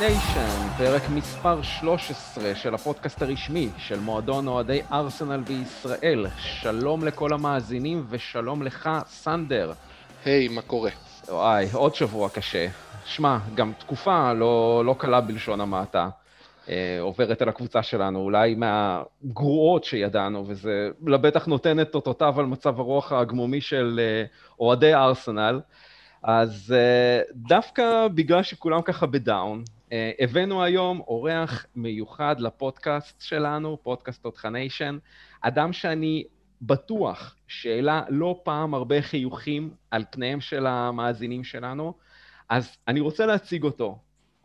ניישן, פרק מספר 13 של הפודקאסט הרשמי של מועדון אוהדי ארסנל בישראל. שלום לכל המאזינים ושלום לך, סנדר. היי, מה קורה? וואי, עוד שבוע קשה. שמע, גם תקופה לא קלה בלשון המעטה. עוברת על הקבוצה שלנו, אולי מהגרועות שידענו, וזה לבטח נותן את אותותיו על מצב הרוח הגמומי של אוהדי ארסנל. אז דווקא בגלל שכולם ככה בדאון, הבאנו היום אורח מיוחד לפודקאסט שלנו, פודקאסט אותך ניישן, אדם שאני בטוח שאלה לא פעם הרבה חיוכים על פניהם של המאזינים שלנו, אז אני רוצה להציג אותו,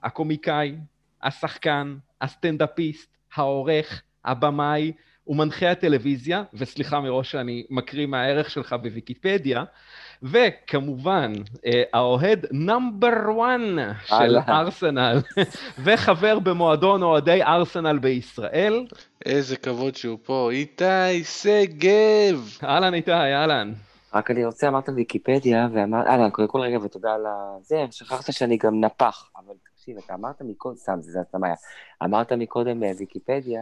הקומיקאי, השחקן, הסטנדאפיסט, העורך, הבמאי ומנחה הטלוויזיה, וסליחה מראש שאני מקריא מהערך שלך בוויקיפדיה, וכמובן, האוהד נאמבר 1 של ארסנל, וחבר במועדון אוהדי ארסנל בישראל. איזה כבוד שהוא פה, איתי סגב. אהלן איתי, אהלן. רק אני רוצה, אמרת ויקיפדיה, ואמרת, אהלן, כל רגע ותודה על זה, שכחת שאני גם נפח, אבל תקשיב, אתה אמרת מקודם, אמרת מקודם ויקיפדיה,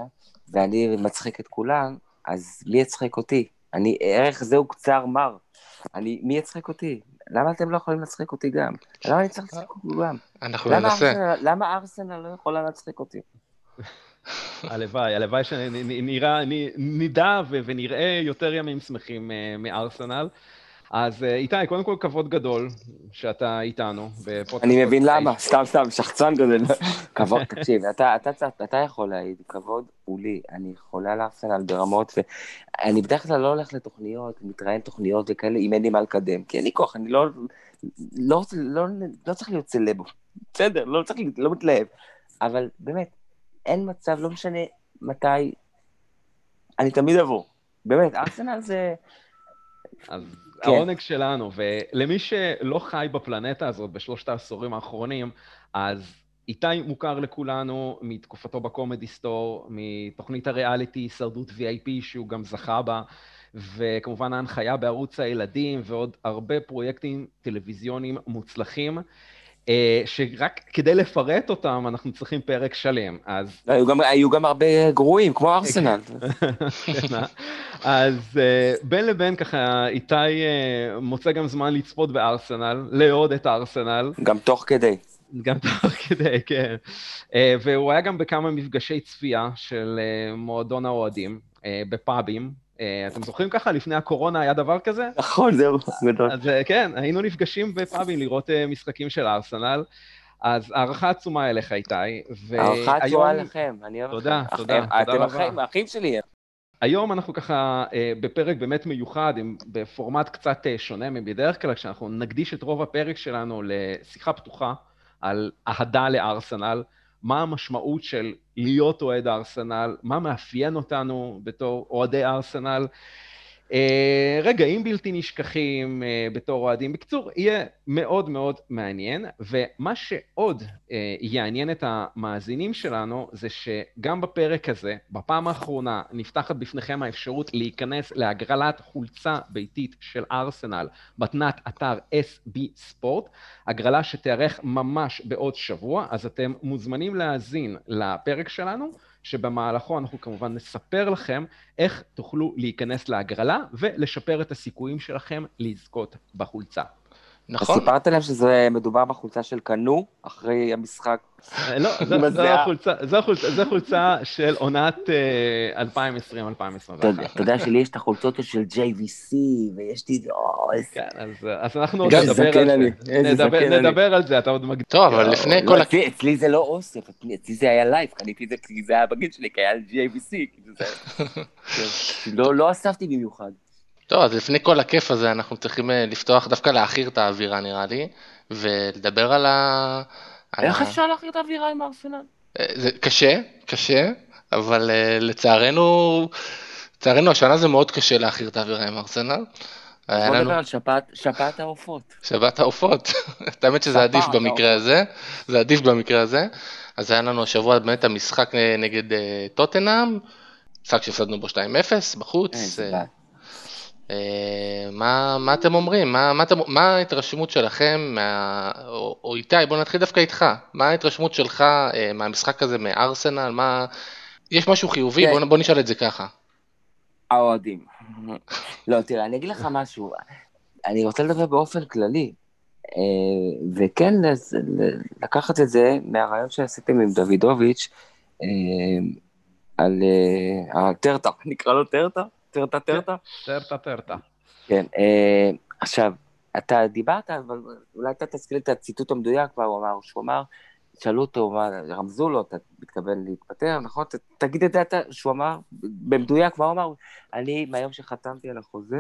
ואני מצחיק את כולם, אז מי יצחק אותי? אני, ערך זהו קצר מר. מי יצחק אותי? למה אתם לא יכולים לצחק אותי גם? למה אני צריך לצחק אותי גם? אנחנו ננסה. למה ארסנל לא יכולה לצחק אותי? הלוואי, הלוואי שנדע ונראה יותר ימים שמחים מארסנל. אז איתי, קודם כל כבוד גדול שאתה איתנו. אני מבין למה, סתם, שחצן גדול. כבוד, תקשיב, אתה יכול להעיד, כבוד הוא לי, אני יכולה לארסנל על ברמות, ואני בדרך כלל לא הולך לתוכניות, מתראיין תוכניות וכאלה, אם אין לי מה לקדם, כי אין לי כוח, אני לא צריך להיות סלב, בסדר, לא מתלהב, אבל באמת, אין מצב, לא משנה מתי, אני תמיד אבוא, באמת, ארסנל זה... אז העונג שלנו, ולמי שלא חי בפלנטה הזאת בשלושת העשורים האחרונים, אז איתי מוכר לכולנו מתקופתו בקומדי סטור, מתוכנית הריאליטי, הישרדות VIP שהוא גם זכה בה, וכמובן ההנחיה בערוץ הילדים ועוד הרבה פרויקטים טלוויזיונים מוצלחים, שרק כדי לפרט אותם אנחנו צריכים פרק שלם. אז היו גם הרבה גרועים כמו ארסנל. אז בין לבין ככה איתי מוצא גם זמן לצפות בארסנל, לעוד את ארסנל. גם תוך כדי, כן. והוא היה גם בכמה מפגשי צפייה של מועדון האוהדים בפאבים. אתם זוכרים ככה, לפני הקורונה היה דבר כזה? נכון, זהו, גדול. אז כן, היינו נפגשים בפאבים לראות משחקים של ארסנל, אז הערכה עצומה אליך איתי. הערכה עצומה אליכם, אני אוהב. תודה. אתם אחים שלי. היום אנחנו ככה בפרק באמת מיוחד, בפורמט קצת שונה מבדרך כלל, כשאנחנו נקדיש את רוב הפרק שלנו לשיחה פתוחה על אהדה לארסנל, מה המשמעות של להיות אוהד ארסנל, מה מאפיין אותנו בתור אוהדי ארסנל, רגעים בלתי נשכחים בתור אוהדים. בקיצור, יהיה מאוד מאוד מעניין, ומה שעוד יעניין את המאזינים שלנו, זה שגם בפרק הזה, בפעם האחרונה, נפתחת בפניכם האפשרות להיכנס להגרלת חולצה ביתית של ארסנל, מתנת אתר SB Sport, הגרלה שתארך ממש בעוד שבוע, אז אתם מוזמנים להאזין לפרק שלנו, שבמהלכו אנחנו כמובן נספר לכם איך תוכלו להיכנס להגרלה ולשפר את הסיכויים שלכם לזכות בחולצה. נכון. סיפרת להם שזה מדובר בחולצה של קנו אחרי המשחק. לא, זו חולצה של עונת 2020-2021. אתה יודע שלי יש את החולצות של JVC ויש לי... כן, אז אנחנו עוד נדבר על זה, אתה עוד מגדיר. טוב, אבל לפני כל... אצלי זה לא אוסף, אצלי זה היה לייב, קניתי את זה כי זה היה בגיל שלי, כי היה JVC. לא אספתי במיוחד. טוב, אז לפני כל הכיף הזה אנחנו צריכים לפתוח, דווקא להכיר את האווירה נראה לי, ולדבר על ה... איך אפשר להכיר את האווירה עם ארסנל? זה קשה, אבל לצערנו השנה זה מאוד קשה להכיר את האווירה עם ארסנל. בוא נדבר על שפעת העופות. שפעת העופות, את האמת שזה עדיף במקרה הזה, אז היה לנו השבוע באמת המשחק נגד טוטנהאם, משחק שהפסדנו בו 2-0 בחוץ. מה אתם אומרים? מה ההתרשמות שלכם, או איתי, בוא נתחיל דווקא איתך, מה ההתרשמות שלך מהמשחק הזה, מארסנל, יש משהו חיובי? בוא נשאל את זה ככה. האוהדים. לא, תראה, אני אגיד לך משהו, אני רוצה לדבר באופן כללי, וכן לקחת את זה מהרעיון שעשיתם עם דוידוביץ' על הטרטה, נקרא לו טרטה? טרטה. כן, עכשיו, אתה דיברת, אבל אולי אתה תזכיר את הציטוט המדויק, שהוא אמר, שאלו אותו, רמזו לו, אתה מתכוון להתפטר, נכון? תגיד את זה, שהוא אמר, במדויק, מה הוא אמר? אני, מהיום שחתמתי על החוזה...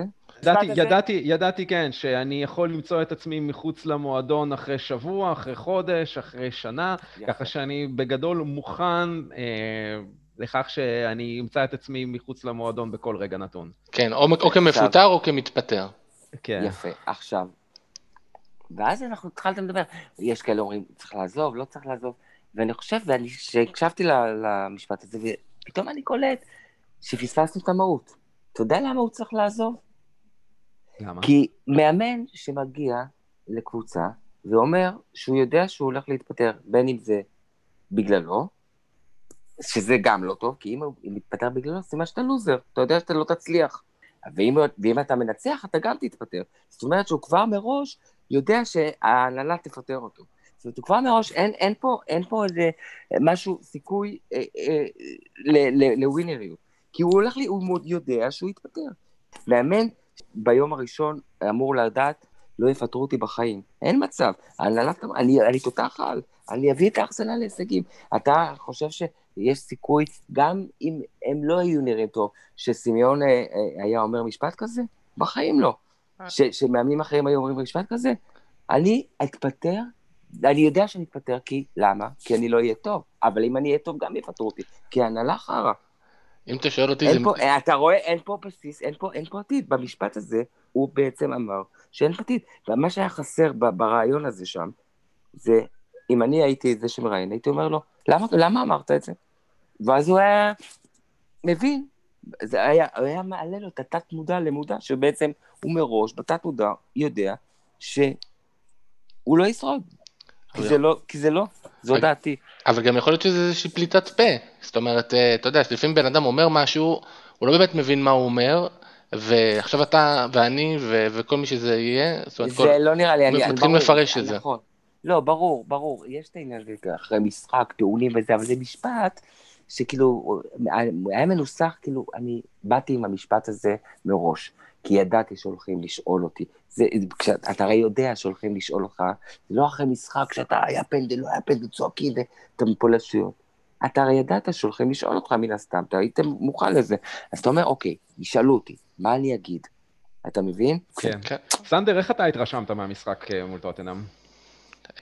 ידעתי, כן, שאני יכול למצוא את עצמי מחוץ למועדון אחרי שבוע, אחרי חודש, אחרי שנה, ככה שאני בגדול מוכן... לכך שאני אמצא את עצמי מחוץ למועדון בכל רגע נתון. כן, או כמפוטר או כמתפטר. כן. יפה, עכשיו. ואז אנחנו התחלתם לדבר, יש כאלה אומרים, צריך לעזוב, לא צריך לעזוב, ואני חושב, כשהקשבתי למשפט הזה, ופתאום אני קולט שפספסנו את המהות. אתה יודע למה הוא צריך לעזוב? למה? כי מאמן שמגיע לקבוצה, ואומר שהוא יודע שהוא הולך להתפטר, בין אם זה בגללו, שזה גם לא טוב, כי אם הוא מתפטר בגללו, סימן שאתה לוזר, אתה יודע שאתה לא תצליח. ואם אתה מנצח, אתה גם תתפטר. זאת אומרת שהוא כבר מראש יודע שההנהלה תפטר אותו. זאת אומרת, הוא כבר מראש, אין פה איזה משהו, סיכוי לווינריות. כי הוא הולך לי, הוא יודע שהוא יתפטר. מאמן, ביום הראשון אמור לדעת, לא יפטרו אותי בחיים. אין מצב. אני תותח על, אני אביא את הארסנל להישגים. אתה חושב יש סיכוי, גם אם הם לא היו נראים טוב, שסימיון היה אומר משפט כזה? בחיים לא. שמאמנים אחרים היו אומרים משפט כזה? אני אתפטר, אני יודע שאני אתפטר, כי למה? כי אני לא אהיה טוב. אבל אם אני אהיה טוב, גם יפטרו אותי. כי הנהלה חרא. אם אתה שואל אותי... אתה רואה, אין פה בסיס, אין פה עתיד. במשפט הזה, הוא בעצם אמר שאין פה עתיד. ומה שהיה חסר ברעיון הזה שם, זה, אם אני הייתי זה שמראיין, הייתי אומר לו, למה אמרת את זה? ואז הוא היה מבין, הוא היה מעלה לו את התת מודע למודע, שבעצם הוא מראש, בתת מודע, יודע שהוא לא ישרוד. כי זה לא, זו דעתי. אבל גם יכול להיות שזה איזושהי פליטת פה. זאת אומרת, אתה יודע, שלפעמים בן אדם אומר משהו, הוא לא באמת מבין מה הוא אומר, ועכשיו אתה ואני וכל מי שזה יהיה, זה לא נראה לי, אני מתחיל לפרש את זה. נכון. לא, ברור, יש את העניין הזה אחרי משחק, טעונים וזה, אבל זה משפט שכאילו, היה מנוסח, כאילו, אני באתי עם המשפט הזה מראש, כי ידעתי שהולכים לשאול אותי, אתה הרי יודע שהולכים לשאול אותך, לא אחרי משחק שאתה היה פנדל, לא היה פנדל, צועקי, אתה מפולשיות, אתה הרי ידעת שהולכים לשאול אותך מן הסתם, אתה היית מוכן לזה, אז אתה אומר, אוקיי, ישאלו אותי, מה אני אגיד? אתה מבין? כן. סנדר, איך אתה התרשמת מהמשחק מול טוטנהאם?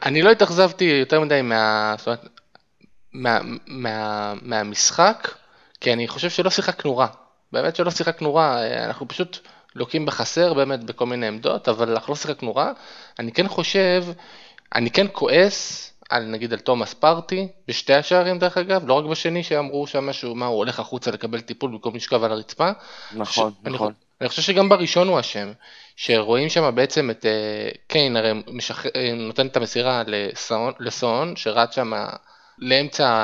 אני לא התאכזבתי יותר מדי מהמשחק, כי אני חושב שלא שיחקנו רע. באמת שלא שיחקנו רע, אנחנו פשוט לוקים בחסר באמת בכל מיני עמדות, אבל אנחנו לא שיחקנו רע. אני כן חושב, אני כן כועס, נגיד על תומאס פרטי, בשתי השערים דרך אגב, לא רק בשני שאמרו שם משהו, מה הוא הולך החוצה לקבל טיפול במקום לשכב על הרצפה. נכון, נכון. אני חושב שגם בראשון הוא אשם, שרואים שם בעצם את קיין, הרי נותן את המסירה לסון, שרץ שם לאמצע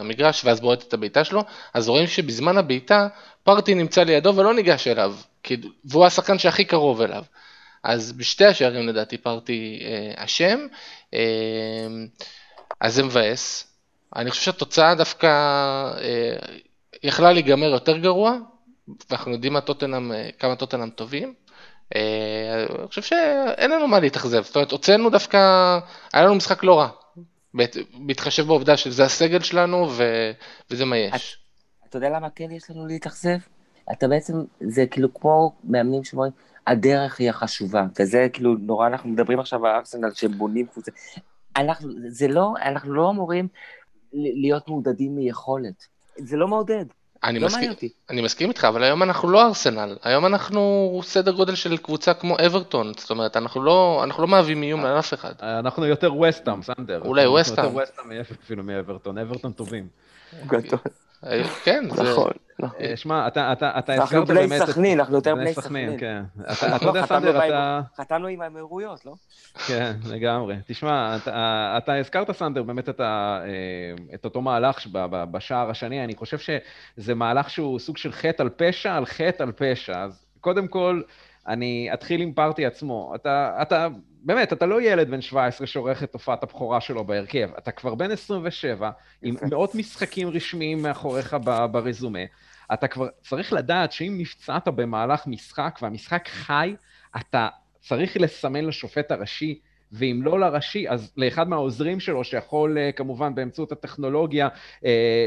המגרש, ואז בועט את הביתה שלו, אז רואים שבזמן הביתה, פרטי נמצא לידו ולא ניגש אליו, והוא השחקן שהכי קרוב אליו. אז בשתי השערים לדעתי פרטי אשם, אז זה מבאס. אני חושב שהתוצאה דווקא יכלה להיגמר יותר גרוע, ואנחנו יודעים כמה טוטנהאם טובים, אני חושב שאין לנו מה להתאכזב, זאת אומרת, הוצאנו דווקא, היה לנו משחק לא רע, בהתחשב בעובדה שזה הסגל שלנו, וזה מה יש. אתה יודע למה כן יש לנו להתאכזב? אתה בעצם, זה כאילו כמו מאמנים שמורים, הדרך היא החשובה, וזה כאילו נורא, אנחנו מדברים עכשיו על ארסנל שבונים קבוצה, אנחנו לא אמורים להיות מעודדים מיכולת, זה לא מעודד. אני מסכים איתך, אבל היום אנחנו לא ארסנל, היום אנחנו סדר גודל של קבוצה כמו אברטון, זאת אומרת, אנחנו לא מהווים איום על אף אחד. אנחנו יותר ווסטהאם, סנדר. אולי ווסטהאם. יותר ווסטהאם אפילו מאברטון, אברטון טובים. כן, זה... נכון, שמע, אתה הזכרת באמת... אנחנו יותר בני סכנין. אתה יודע, סנדר, אתה... חתמנו עם האמירויות, לא? כן, לגמרי. תשמע, אתה הזכרת, סנדר, באמת את אותו מהלך בשער השני. אני חושב שזה מהלך שהוא סוג של חטא על פשע, על חטא על פשע. אז קודם כל, אני אתחיל עם פרטי עצמו. אתה באמת, אתה לא ילד בן 17 שעורך את תופעת הבכורה שלו בהרכב. אתה כבר בן 27, עם מאות משחקים רשמיים מאחוריך ברזומה. אתה כבר צריך לדעת שאם נפצעת במהלך משחק, והמשחק חי, אתה צריך לסמן לשופט הראשי, ואם לא לראשי, אז לאחד מהעוזרים שלו, שיכול כמובן באמצעות הטכנולוגיה,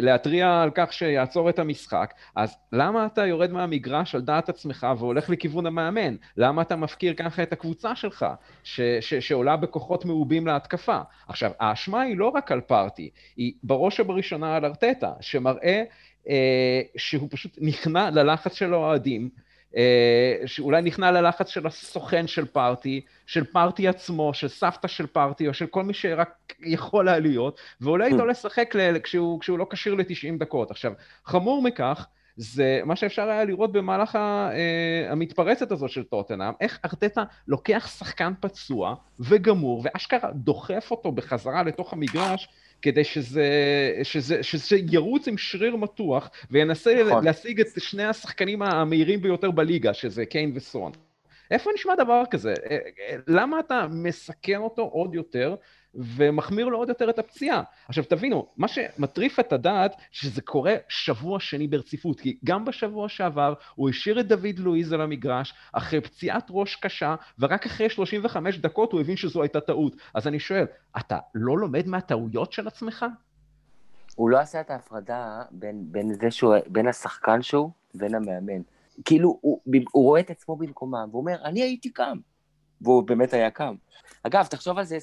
להתריע על כך שיעצור את המשחק, אז למה אתה יורד מהמגרש על דעת עצמך, והולך לכיוון המאמן? למה אתה מפקיר ככה את הקבוצה שלך, שעולה בכוחות מעובים להתקפה? עכשיו, האשמה היא לא רק על פרטי, היא בראש ובראשונה על ארטטה, שמראה שהוא פשוט נכנע ללחץ של האוהדים, שאולי נכנע ללחץ של הסוכן של פרטי עצמו, של סבתא של פרטי, או של כל מי שרק יכול להיות, ואולי איתו לשחק כשהוא לא כשיר ל-90 דקות. עכשיו, חמור מכך, זה מה שאפשר היה לראות במהלך המתפרצת הזאת של טוטנהאם, איך ארטטה לוקח שחקן פצוע וגמור, ואשכרה דוחף אותו בחזרה לתוך המגרש, כדי שזה ירוץ עם שריר מתוח, וינסה להשיג את שני השחקנים המהירים ביותר בליגה, שזה קיין וסון. איפה נשמע דבר כזה? למה אתה מסכן אותו עוד יותר, ומחמיר לו עוד יותר את הפציעה? עכשיו תבינו, מה שמטריף את הדעת, שזה קורה שבוע שני ברציפות, כי גם בשבוע שעבר, הוא השאיר את דוד לואיז על המגרש, אחרי פציעת ראש קשה, ורק אחרי 35 דקות הוא הבין שזו הייתה טעות. אז אני שואל, אתה לא לומד מהטעויות של עצמך? הוא לא עשה את ההפרדה בין השחקן שהוא, בין המאמן. כאילו, הוא רואה את עצמו במקומם, והוא אומר, אני הייתי קם. והוא באמת היה קם. אגב, תחשוב על זה,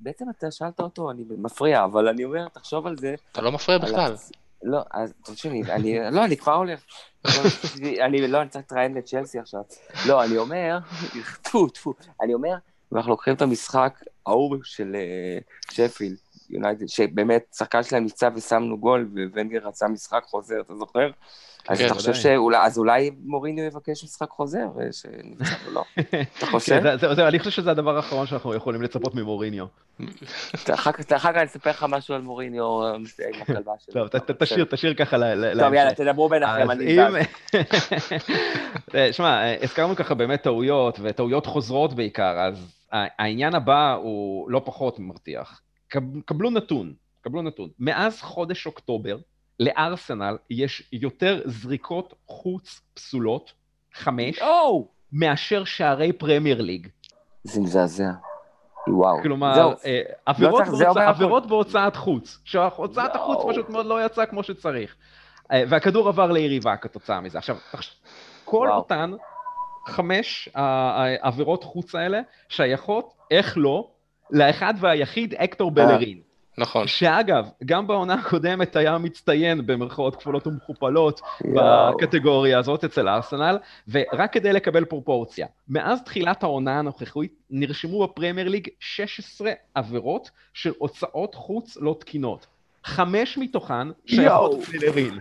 בעצם אתה שאלת אותו, אני מפריע, אבל אני אומר, תחשוב על זה. אתה לא מפריע בכלל. לא, אז תשמעי, אני כבר הולך. אני צריך להתראיין לצ'לסי עכשיו. לא, אני אומר, אני אומר, אנחנו לוקחים את המשחק ההוא של שפילד, יונייטד, שבאמת שחקן שלהם ניצא ושמנו גול, וונגר רצה משחק חוזר, אתה זוכר? אז אתה חושב שאולי מוריניו יבקש משחק חוזר, ושנמצא או לא. אתה חושב? אני חושב שזה הדבר האחרון שאנחנו יכולים לצפות ממוריניו. אחר כך אני אספר לך משהו על מוריניו, עם הכלבה שלו. טוב, תשאיר ככה. טוב, יאללה, תדברו ביניכם, אני אדבר. שמע, הזכרנו ככה באמת טעויות, וטעויות חוזרות בעיקר, אז העניין הבא הוא לא פחות מרתיח. קבלו נתון. מאז חודש אוקטובר, לארסנל יש יותר זריקות חוץ פסולות, 5, מאשר שערי פרמייר ליג. זה מזעזע. וואו. כלומר, עבירות בהוצאת חוץ. שהוצאת החוץ פשוט מאוד לא יצא כמו שצריך. והכדור עבר ליריבה כתוצאה מזה. עכשיו, כל אותן 5 העבירות חוץ האלה שייכות, איך לא, לאחד והיחיד אקטור בלרין. נכון. שאגב, גם בעונה הקודמת היה מצטיין במרכאות כפולות ומכופלות בקטגוריה הזאת אצל ארסנל, ורק כדי לקבל פרופורציה. מאז תחילת העונה הנוכחית נרשמו בפרמייר ליג 16 עבירות של הוצאות חוץ לא תקינות. 5 מתוכן שייכות ללרין.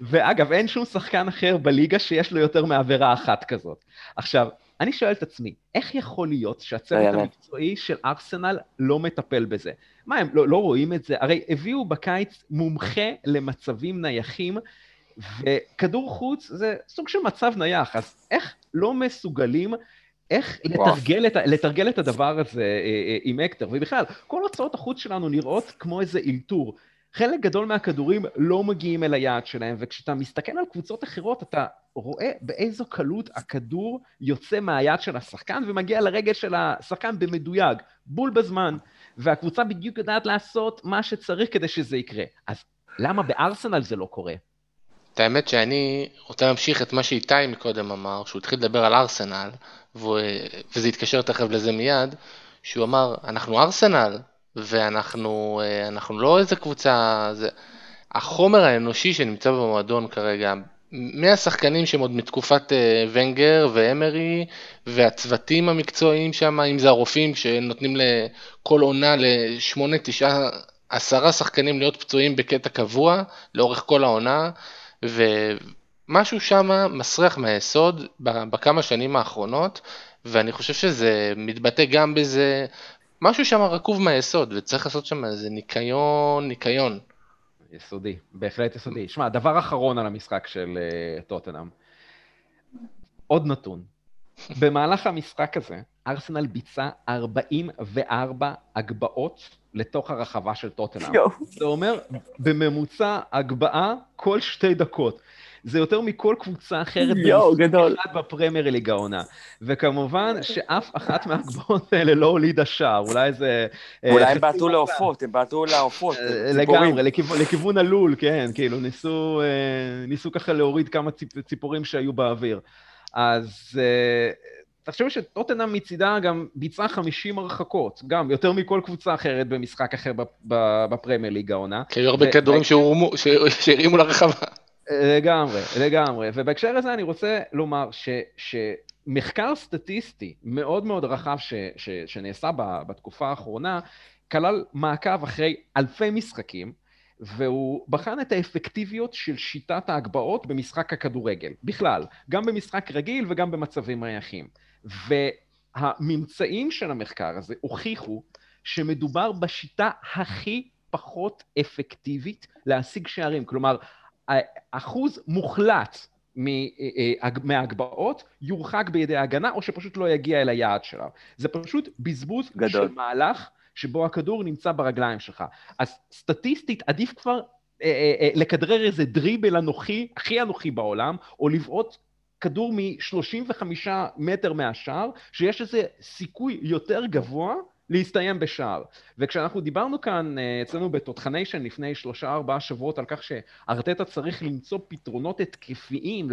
ואגב, אין שום שחקן אחר בליגה שיש לו יותר מעבירה אחת כזאת. עכשיו, אני שואל את עצמי, איך יכול להיות שהצוות המקצועי של ארסנל לא מטפל בזה? מה, הם לא רואים את זה? הרי הביאו בקיץ מומחה למצבים נייחים, וכדור חוץ זה סוג של מצב נייח, אז איך לא מסוגלים, איך לתרגל את הדבר הזה עם אקטר? ובכלל, כל הוצאות החוץ שלנו נראות כמו איזה אילתור, חלק גדול מהכדורים לא מגיעים אל היעד שלהם, וכשאתה מסתכל על קבוצות אחרות, אתה רואה באיזו קלות הכדור יוצא מהיעד של השחקן, ומגיע לרגל של השחקן במדויג, בול בזמן, והקבוצה בדיוק יודעת לעשות מה שצריך כדי שזה יקרה. אז למה בארסנל זה לא קורה? את האמת שאני רוצה להמשיך את מה שאיתי מקודם אמר, שהוא התחיל לדבר על ארסנל, וזה התקשר תכף לזה מיד, שהוא אמר, אנחנו ארסנל, ואנחנו לא איזה קבוצה, זה החומר האנושי שנמצא במועדון כרגע, מהשחקנים שהם עוד מתקופת ונגר ואמרי, והצוותים המקצועיים שם, אם זה הרופאים שנותנים לכל עונה ל8, 9, 10 שחקנים להיות פצועים בקטע קבוע, לאורך כל העונה, ומשהו שמה מסריח מהיסוד בכמה שנים האחרונות, ואני חושב שזה מתבטא גם בזה, משהו שמה רקוב מהיסוד, וצריך לעשות שם איזה ניקיון. יסודי, בהחלט יסודי. שמע, דבר אחרון על המשחק של טוטנהאם. עוד נתון. במהלך המשחק הזה, ארסנל ביצע 44 הגבעות לתוך הרחבה של טוטנהאם. זה אומר, בממוצע הגבעה כל 2 דקות. זה יותר מכל קבוצה אחרת בפרמייר ליג העונה. וכמובן שאף אחת מהגבעות האלה לא הולידה שער. אולי זה... אולי הם בעטו לעופות, הם בעטו לעופות. לגמרי, לכיוון הלול, כן, כאילו ניסו ככה להוריד כמה ציפורים שהיו באוויר. אז תחשבו שטוטנהאם מצידה גם ביצעה 50 הרחקות, גם יותר מכל קבוצה אחרת במשחק אחר בפרמייר ליג העונה. כי היו הרבה כדורים שהרימו לרחבה. לגמרי. ובהקשר הזה אני רוצה לומר שמחקר סטטיסטי מאוד מאוד רחב שנעשה בתקופה האחרונה, כלל מעקב אחרי אלפי משחקים, והוא בחן את האפקטיביות של שיטת ההגבעות במשחק הכדורגל, בכלל, גם במשחק רגיל וגם במצבים נייחים. והממצאים של המחקר הזה הוכיחו שמדובר בשיטה הכי פחות אפקטיבית להשיג שערים, כלומר, אחוז מוחלט מההגבעות יורחק בידי ההגנה, או שפשוט לא יגיע אל היעד שלה. זה פשוט בזבוז גדול. של מהלך שבו הכדור נמצא ברגליים שלך. אז סטטיסטית עדיף כבר לקדרר איזה דריבל אנוכי, הכי אנוכי בעולם, או לבעוט כדור מ-35 מטר מהשער, שיש איזה סיכוי יותר גבוה להסתיים בשער. וכשאנחנו דיברנו כאן אצלנו בתותחניישן לפני 3-4 שבועות על כך שארטטה צריך למצוא פתרונות התקפיים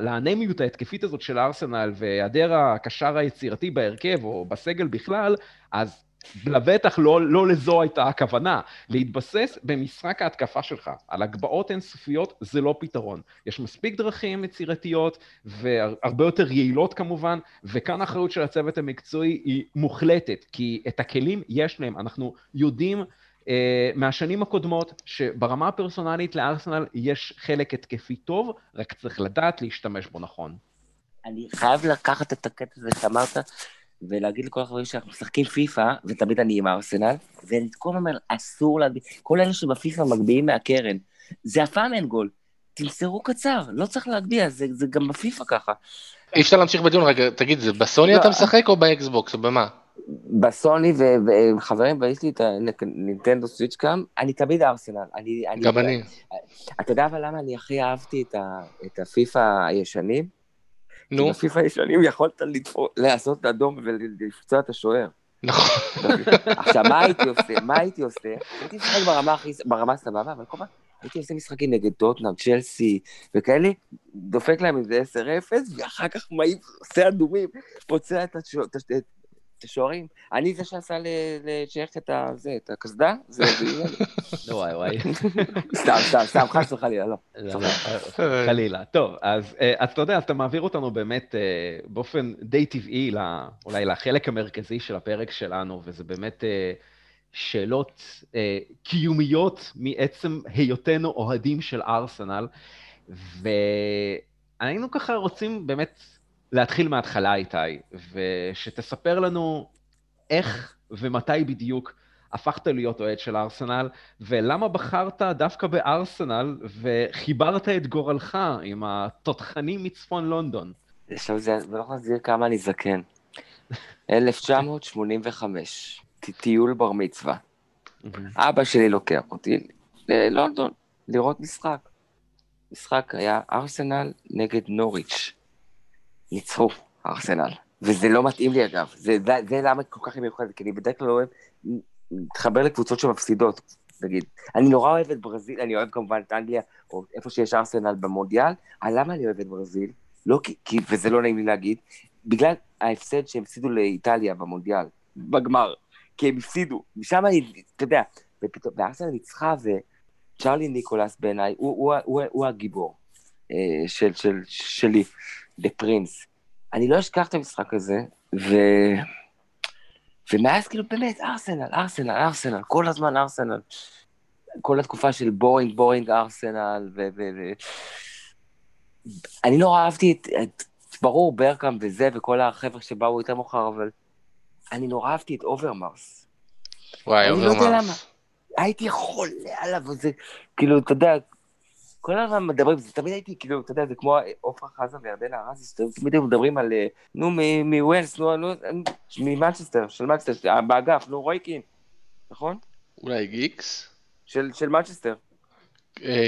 לאנמיות ההתקפית הזאת של הארסנל והיעדר הקשר היצירתי בהרכב או בסגל בכלל, אז לבטח לא לזו הייתה הכוונה. להתבסס במשחק ההתקפה שלך על הגבעות אינסופיות זה לא פתרון. יש מספיק דרכים יצירתיות והרבה יותר יעילות כמובן, וכאן האחריות של הצוות המקצועי היא מוחלטת, כי את הכלים יש להם. אנחנו יודעים מהשנים הקודמות שברמה הפרסונלית לארסנל יש חלק התקפי טוב, רק צריך לדעת להשתמש בו נכון. אני חייב לקחת את הקטע הזה שאמרת, ולהגיד לכל החברים שאנחנו משחקים פיפה, ותמיד אני עם הארסנל, ואני כל אומר, אסור להגביל, כל אלה שבפיפה מגביעים מהקרן, זה הפעם אין גול, תמסרו קצר, לא צריך להגביע, זה גם בפיפה ככה. אי אפשר להמשיך בדיון, רק תגיד, זה בסוני אתה משחק או באקסבוקס, או במה? בסוני, וחברים, יש לי את הנינטנדו סוויץ' קאם, אני תמיד ארסנל. גם אני. אתה יודע אבל למה אני הכי אהבתי את הפיפה הישנים? בפיפה ישנים יכולת לעשות אדום ולפצוע את השוער. נכון. עכשיו, מה הייתי עושה? הייתי משחק ברמה סבבה, אבל כל פעם הייתי עושה משחקים נגד טוטנהאם, צ'לסי וכאלה, דופק להם עם זה 10-0, ואחר כך עושה אדומים, פוצע את השוערים. אני זה שעשה לשייך את הקסדה, זה יהיה לי. וואי. סתם, חס וחלילה, לא. חלילה. טוב, אז אתה יודע, אתה מעביר אותנו באמת באופן די טבעי, אולי לחלק המרכזי של הפרק שלנו, וזה באמת שאלות קיומיות מעצם היותנו אוהדים של ארסנל, והיינו ככה רוצים באמת להתחיל מההתחלה, איתי, ושתספר לנו איך ומתי בדיוק הפכת להיות אוהד של ארסנל, ולמה בחרת דווקא בארסנל, וחיברת את גורלך עם התותחנים מצפון לונדון. עכשיו זה, אני לא חזיר כמה אני זקן. 1985, טיול בר מצווה. אבא שלי לוקח אותי ללונדון, לראות משחק. משחק היה ארסנל נגד נוריץ'. ניצחו, ארסנל. וזה לא מתאים לי אגב, זה למה כל כך מיוחד, כי אני בדרך כלל לא אוהב, מתחבר לקבוצות שמפסידות, נגיד. אני נורא אוהב את ברזיל, אני אוהב כמובן את אנגליה, או איפה שיש ארסנל במונדיאל, אבל למה אני אוהב את ברזיל? לא כי, וזה לא נעים לי להגיד, בגלל ההפסד שהם הפסידו לאיטליה במונדיאל, בגמר, כי הם הפסידו, משם אני, אתה יודע, ופתאום, וארסנל ניצחה, וצ'רלי ניקולס בעיניי, הוא הגיבור שלי. דה פרינס. אני לא אשכח את המשחק הזה, ומאז כאילו באמת, ארסנל, כל הזמן ארסנל. כל התקופה של בורינג, בורינג ארסנל, אני לא אהבתי את ברור ברקאם וזה, וכל החבר'ה שבאו איתם מאוחר, אבל אני לא אהבתי את אוברמרס. וואי, אוברמרס. אני לא יודע למה. הייתי חולה עליו, וזה, כאילו, אתה יודע, כל הזמן מדברים, זה תמיד הייתי, כאילו, אתה יודע, זה כמו עופרה חזה וירדנה ארזי, תמיד מדברים על, נו, מווילס, נו, ממנצ'סטר, של מנצ'סטר, באגף, נו, רויקין, נכון? אולי גיקס? של מנצ'סטר.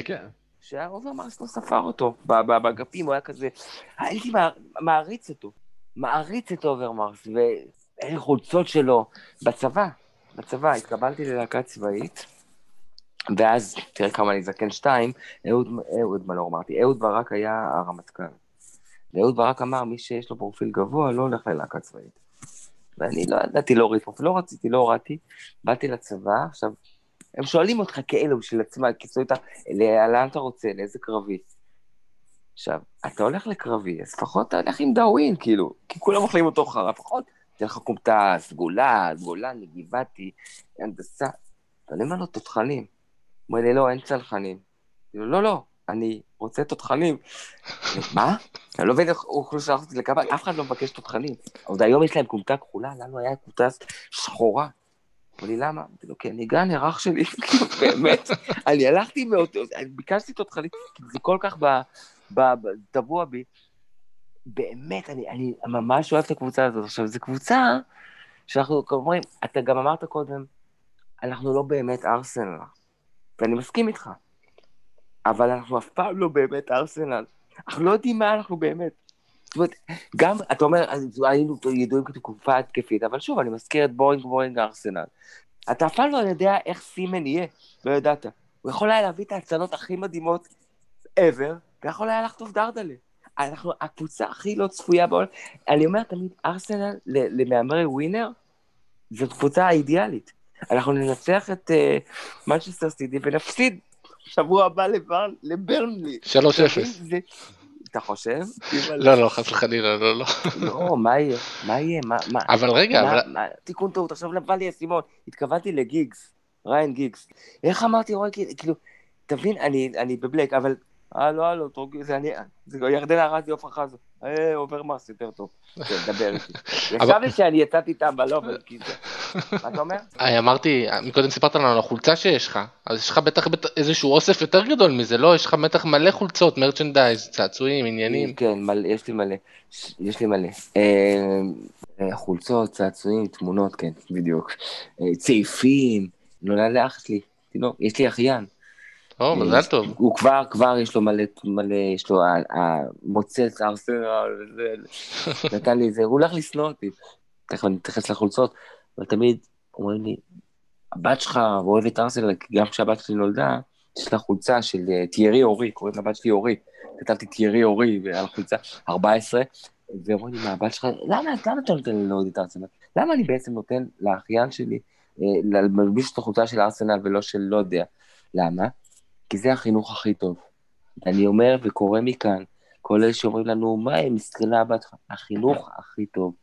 כן. שהאוברמרס לא ספר אותו, באגפים, הוא היה כזה, הייתי מעריץ אותו, מעריץ את אוברמרס, ואין חולצות שלו, בצבא, התקבלתי ללהקה צבאית, ואז, תראה כמה אני זקן שתיים, אהוד ברק היה הרמטכ"ל. ואהוד ברק אמר, מי שיש לו פרופיל גבוה, לא הולך ללהקה צבאית. ואני לא ידעתי להוריד פרופיל, לא רציתי, לא הורדתי, באתי לצבא, עכשיו, הם שואלים אותך כאלו של עצמה, קיצור איתה, לאן אתה רוצה, לאיזה קרבי. עכשיו, אתה הולך לקרבי, אז פחות אתה הולך עם דאווין, כאילו, כי כולם אוכלים אותו חרא, פחות, תלך לקומטה, סגולה, נגיבתי, הנדסה. אתה נאמר לו תותחנים. הוא אומר לי, לא, אין צלחנים. כאילו, לא, אני רוצה תותחנים. מה? אני לא מבין, הוא שלח אותי לקבל, אף אחד לא מבקש תותחנים. עוד היום יש להם קומטה כחולה, לנו היה קומטה שחורה. אמר לי, למה? אמרתי לו, כי אני גן הרח שלי, באמת, אני הלכתי מאוד, ביקשתי תותחנית, כי זה כל כך בטבוע בי, באמת, אני ממש אוהב את הקבוצה הזאת, עכשיו, זו קבוצה שאנחנו אומרים, אתה גם אמרת קודם, אנחנו לא באמת ארסנל, ואני מסכים איתך, אבל אנחנו אף פעם לא באמת ארסנל, אנחנו לא יודעים מה אנחנו באמת, זאת אומרת, גם, אתה אומר, היינו ידועים כתקופה התקפית, אבל שוב, אני מזכיר את בורינג ארסנל. אתה אפילו לא יודע איך סימן יהיה, לא ידעת. הוא יכול היה להביא את ההצנות הכי מדהימות ever, ויכול היה לחטוף דרדלה. אנחנו, הקבוצה הכי לא צפויה בעולם. אני אומר תמיד, ארסנל למאמרי ווינר, זאת קבוצה האידיאלית. אנחנו ננצח את מנצ'סטר סיטי ונפסיד שבוע הבא לברנלי. 3-0. אתה חושב? לא, חס וחלילה, לא. לא, מה יהיה? אבל רגע, תיקון טעות, עכשיו לבא לי הסימון, התכוונתי לגיגס, ריין גיגס. איך אמרתי, רואי, כאילו, תבין, אני בבלק, אבל, לא, זה ירדן הרזי אופן חזו, עובר מס, יותר טוב, לדבר איתי. עכשיו לי שאני יצאתי איתם בלוב, מה אתה אומר? אמרתי, קודם סיפרת לנו על החולצה שיש לך, אז יש לך בטח איזשהו אוסף יותר גדול מזה, לא? יש לך מתח מלא חולצות, מרצ'נדייז, צעצועים, עניינים. כן, יש לי מלא. חולצות, צעצועים, תמונות, כן, בדיוק. צעיפים, נולד לאח שלי, יש לי אחיין. או, מזל טוב. הוא כבר יש לו מלא, יש לו מוצץ, נתן לי זה, הוא הולך לסנוע אותי. תכף אני מתייחס לחולצות. אבל תמיד אומרים לי, הבת שלך אוהבת ארסנל, גם כשהבת שלי נולדה, יש לה חולצה של תיירי אורי, קוראים לבת שלי אורי, כתבתי תיירי אורי על חולצה 14, ואומרים לי, מה הבת שלך, למה אתה נותן לי להוריד את ארסנל? למה אני בעצם נותן לאחיין שלי, להלביש את החולצה של ארסנל ולא של לא יודע? למה? כי זה החינוך הכי טוב. אני אומר וקורא מכאן, כל אלה שאומרים לנו, מה הם מסתכלה הבת שלך? החינוך הכי טוב.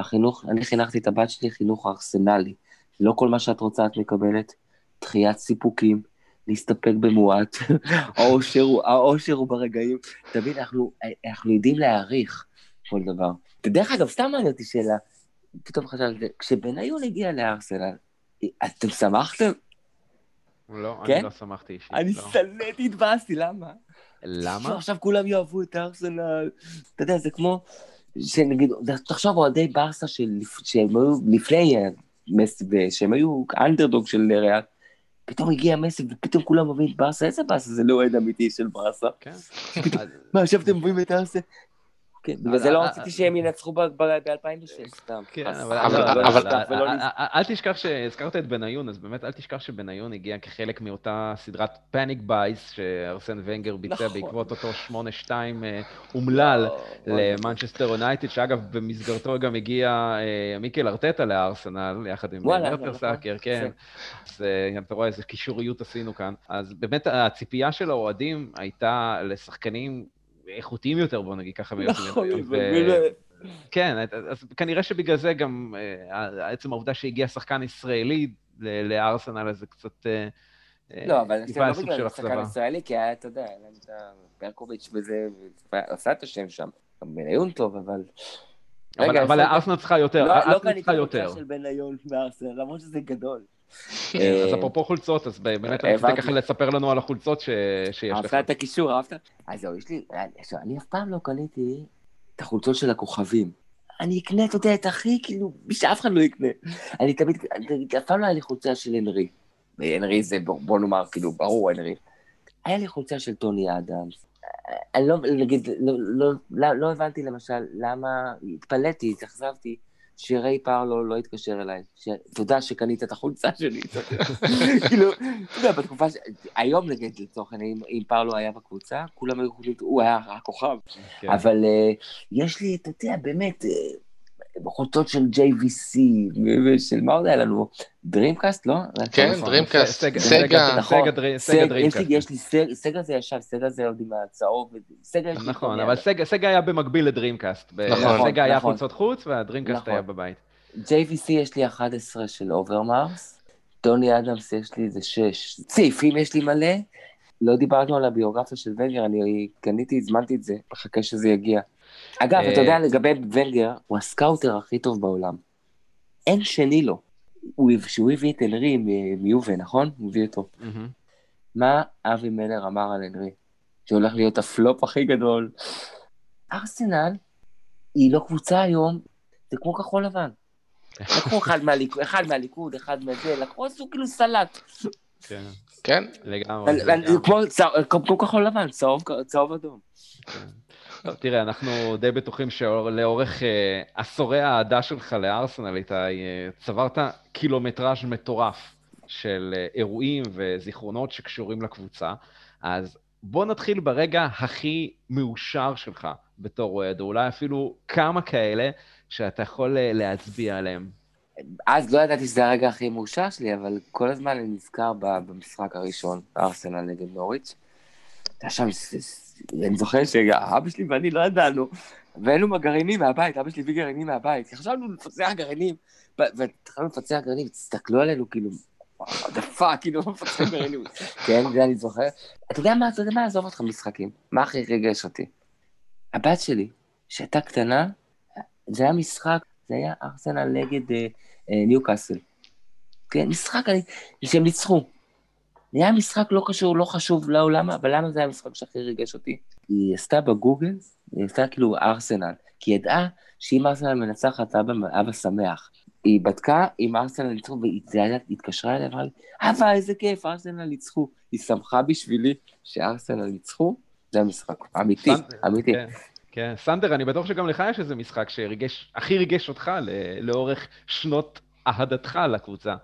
החינוך, אני חינכתי את הבת שלי, חינוך ארסנלי. לא כל מה שאת רוצה את מקבלת, דחיית סיפוקים, להסתפק במועט, האושר הוא ברגעים. תמיד אנחנו יודעים להעריך כל דבר. דרך אגב, סתם מעניין אותי שאלה, פתאום חשבתי, כשבניון הגיע לארסנל, אתם שמחתם? לא, אני לא שמחתי אישית. אני סלט התבאסתי, למה? עכשיו כולם יאהבו את הארסנל. אתה יודע, זה כמו... שנגיד, תחשוב אוהדי ברסה שהם היו לפני מסי, שהם היו אנדרדוג של ריאל, פתאום הגיע מסי ופתאום כולם מביאים את ברסה, איזה ברסה? זה לא אוהד אמיתי של ברסה. מה, עכשיו אתם מביאים את ברסה? וזה לא רציתי שהם ינצחו ב-2006 סתם. אבל אל תשכח שהזכרת את בניון, אז באמת אל תשכח שבניון הגיע כחלק מאותה סדרת פאניק בייס שארסן ונגר ביצע בעקבות אותו 8-2 אומלל למנצ'סטר יונייטד, שאגב במסגרתו גם הגיע מיקל ארטטה לארסנל יחד עם מרטר סאקר, כן. אז אתה רואה איזה קישוריות עשינו כאן. אז באמת הציפייה של האוהדים הייתה לשחקנים איכותיים יותר, בוא נגיד ככה. נכון, כן, אז כנראה שבגלל זה גם עצם העובדה שהגיע שחקן ישראלי לארסנל, אז זה קצת לא, אבל זה לא בגלל השחקן ישראלי, כי היה, אתה יודע, ברקוביץ' וזה, עשה את השם שם. בניון טוב, אבל... אבל ארסנל צריכה יותר. לא כאן איתה קבוצה של בניון בארסנל, למרות שזה גדול. אז אפרופו חולצות, אז באמת אני רוצה ככה לספר לנו על החולצות שיש לך. אהבת את הקישור, אהבת? אז זהו, יש לי... אני אף פעם לא קניתי את החולצות של הכוכבים. אני אקנה, אתה יודע, את הכי, כאילו, מי שאף אחד לא יקנה. אני תמיד... אף פעם לא היה לי חולצה של הנרי. הנרי זה, בוא נאמר, כאילו, ברור, הנרי. היה לי חולצה של טוני אדמס. אני לא, נגיד, לא הבנתי למשל למה, התפלאתי, התאכזבתי, שריי פארלו לא התקשר אליי, תודה שקנית את החולצה שלי, כאילו, אתה יודע, בתקופה, היום נגיד לצורך, אם פארלו היה בקבוצה, כולם היו חושבים, הוא היה הכוכב, אבל יש לי, אתה יודע, באמת, חולצות של JVC, של מה עוד היה לנו? דרימקאסט, לא? כן, דרימקאסט, סגה. יש לי סגה זה ישב, סגה זה עוד עם הצהוב, סגה יש לי... נכון, אבל סגה היה במקביל לדרימקאסט. סגה היה חולצות חוץ והדרימקאסט היה בבית. JVC יש לי 11 של אוברמרס, טוני אדמס יש לי איזה 6. צעיפים יש לי מלא, לא דיברנו על הביוגרפיה של ונגר, אני קניתי, הזמנתי את זה, חכה שזה יגיע. אגב, אתה יודע, לגבי ונגר, הוא הסקאוטר הכי טוב בעולם. אין שני לו. שהוא הביא את הנרי מיובה, נכון? הוא הביא אותו. מה אבי מלר אמר על הנרי? שהולך להיות הפלופ הכי גדול. ארסנל היא לא קבוצה היום, זה כמו כחול לבן. לקחו אחד מהליכוד, אחד מזה, לקחו עשו כאילו סלט. כן. כמו כחול לבן, צהוב אדום. תראה, אנחנו די בטוחים שלאורך עשורי העדה שלך לארסנל, צברת קילומטראז' מטורף של אירועים וזיכרונות שקשורים לקבוצה, אז בוא נתחיל ברגע הכי מאושר שלך בתור אוהד, אולי אפילו כמה כאלה שאתה יכול להצביע עליהם. אז לא ידעתי שזה הרגע הכי מאושר שלי, אבל כל הזמן אני נזכר במשחק הראשון, ארסנל נגד נוריץ'. אתה שם... אני זוכר שאבא שלי ואני לא ידענו, ואלו מגרעינים מהבית, אבא שלי הביא גרעינים מהבית, חשבנו לפצח גרעינים, והתחלנו לפצח גרעינים, ותסתכלו עלינו כאילו, עדפה, כאילו, מפצחים גרעינים, כן, זה אני זוכר. אתה יודע מה, עזוב אותך משחקים, מה הכי רגש אותי? הבת שלי, שהייתה קטנה, זה היה משחק, זה היה ארסנל נגד ניוקאסל, כן, משחק שהם ניצחו. היה משחק לא חשוב לעולם, אבל למה זה היה משחק שהכי ריגש אותי? היא עשתה בגוגל, היא עשתה כאילו ארסנל, כי היא ידעה שאם ארסנל מנצחת אבא שמח. היא בדקה אם ארסנל ניצחו, והיא התקשרה אליי, אבא, איזה כיף, ארסנל ניצחו. היא שמחה בשבילי שארסנל ניצחו, זה המשחק, אמיתי, אמיתי. כן, סנדר, אני בטוח שגם לך יש איזה משחק שהכי ריגש אותך לאורך שנות אהדתך לקבוצה.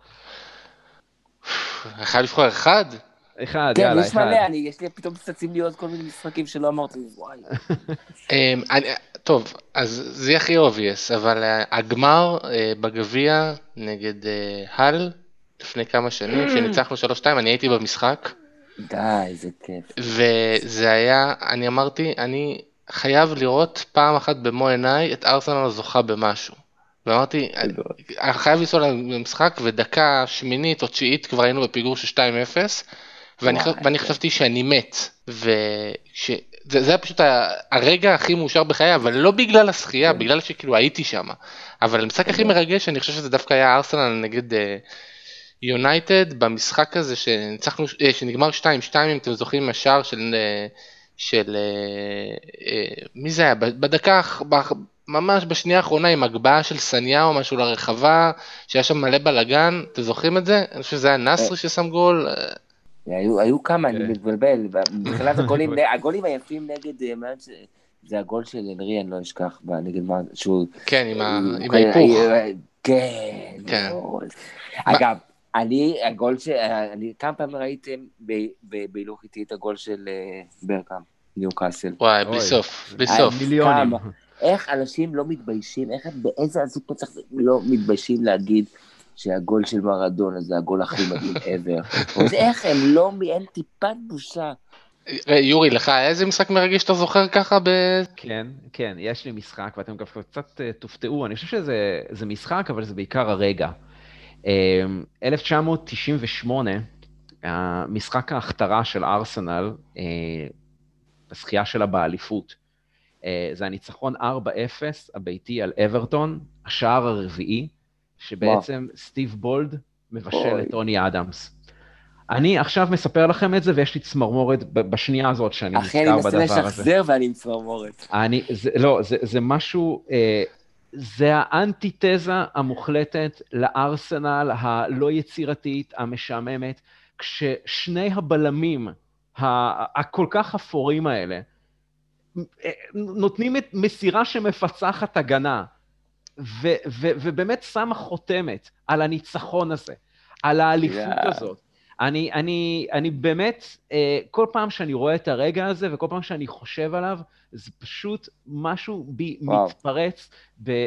אני חייב לבחור אחד, יאללה, כן, יש מלא, יש לי פתאום צצים לי עוד כל מיני משחקים שלא אמרתי, וואי. טוב, אז זה יהיה הכי אובייס, אבל הגמר בגביע נגד הל, לפני כמה שנים, שניצחנו 3-2, אני הייתי במשחק. די, זה כיף. וזה היה, אני אמרתי, אני חייב לראות פעם אחת במו עיניי את ארסנל זוכה במשהו. ואמרתי, אני חייב לנסוע למשחק, ודקה שמינית או תשיעית כבר היינו בפיגור של 2-0, ואני חשבתי שאני מת, וזה היה פשוט הרגע הכי מאושר בחיי, אבל לא בגלל השחייה, בגלל שכאילו הייתי שם, אבל המשחק הכי מרגש, אני חושב שזה דווקא היה ארסנל נגד יונייטד, במשחק הזה שנגמר 2-2, אם אתם זוכרים, השער של מי זה היה? בדקה... ממש בשנייה האחרונה עם הגבעה של סניה או משהו לרחבה, שהיה שם מלא בלגן, אתם זוכרים את זה? אני חושב שזה היה נאסרי ששם גול. היו כמה, אני מתבלבל, בכלל הגולים היפים נגד, זה הגול של הנרי, אני לא אשכח, נגד מה שהוא... כן, עם ההיפוך. כן. אגב, כמה פעמים ראיתם בהילוך איתי את הגול של ברקאם, ניוקאסל. וואי, בלי סוף. מיליונים. איך אנשים לא מתביישים, באיזה עזות פה צריך לא מתביישים להגיד שהגול של מרדונה זה הגול הכי מדהים ever. אז איך הם לא, אין טיפת בושה. יורי, לך איזה משחק מרגש שאתה זוכר ככה? כן, יש לי משחק, ואתם גם קצת תופתעו, אני חושב שזה משחק, אבל זה בעיקר הרגע. 1998, המשחק ההכתרה של ארסנל, בשחייה שלה באליפות, זה הניצחון 4-0 הביתי על אברטון, השער הרביעי, שבעצם סטיב בולד מבשל את טוני אדמס. אני עכשיו מספר לכם את זה, ויש לי צמרמורת בשנייה הזאת שאני נזכר בדבר הזה. אחי, אני מנסה לשחזר ואני עם צמרמורת. לא, זה משהו, זה האנטיתזה המוחלטת לארסנל הלא יצירתית, המשעממת, כששני הבלמים הכל כך אפורים האלה, נותנים את מסירה שמפצחת הגנה, ובאמת שמה חותמת על הניצחון הזה, על האליפות הזאת. אני באמת, כל פעם שאני רואה את הרגע הזה, וכל פעם שאני חושב עליו, זה פשוט משהו בי מתפרץ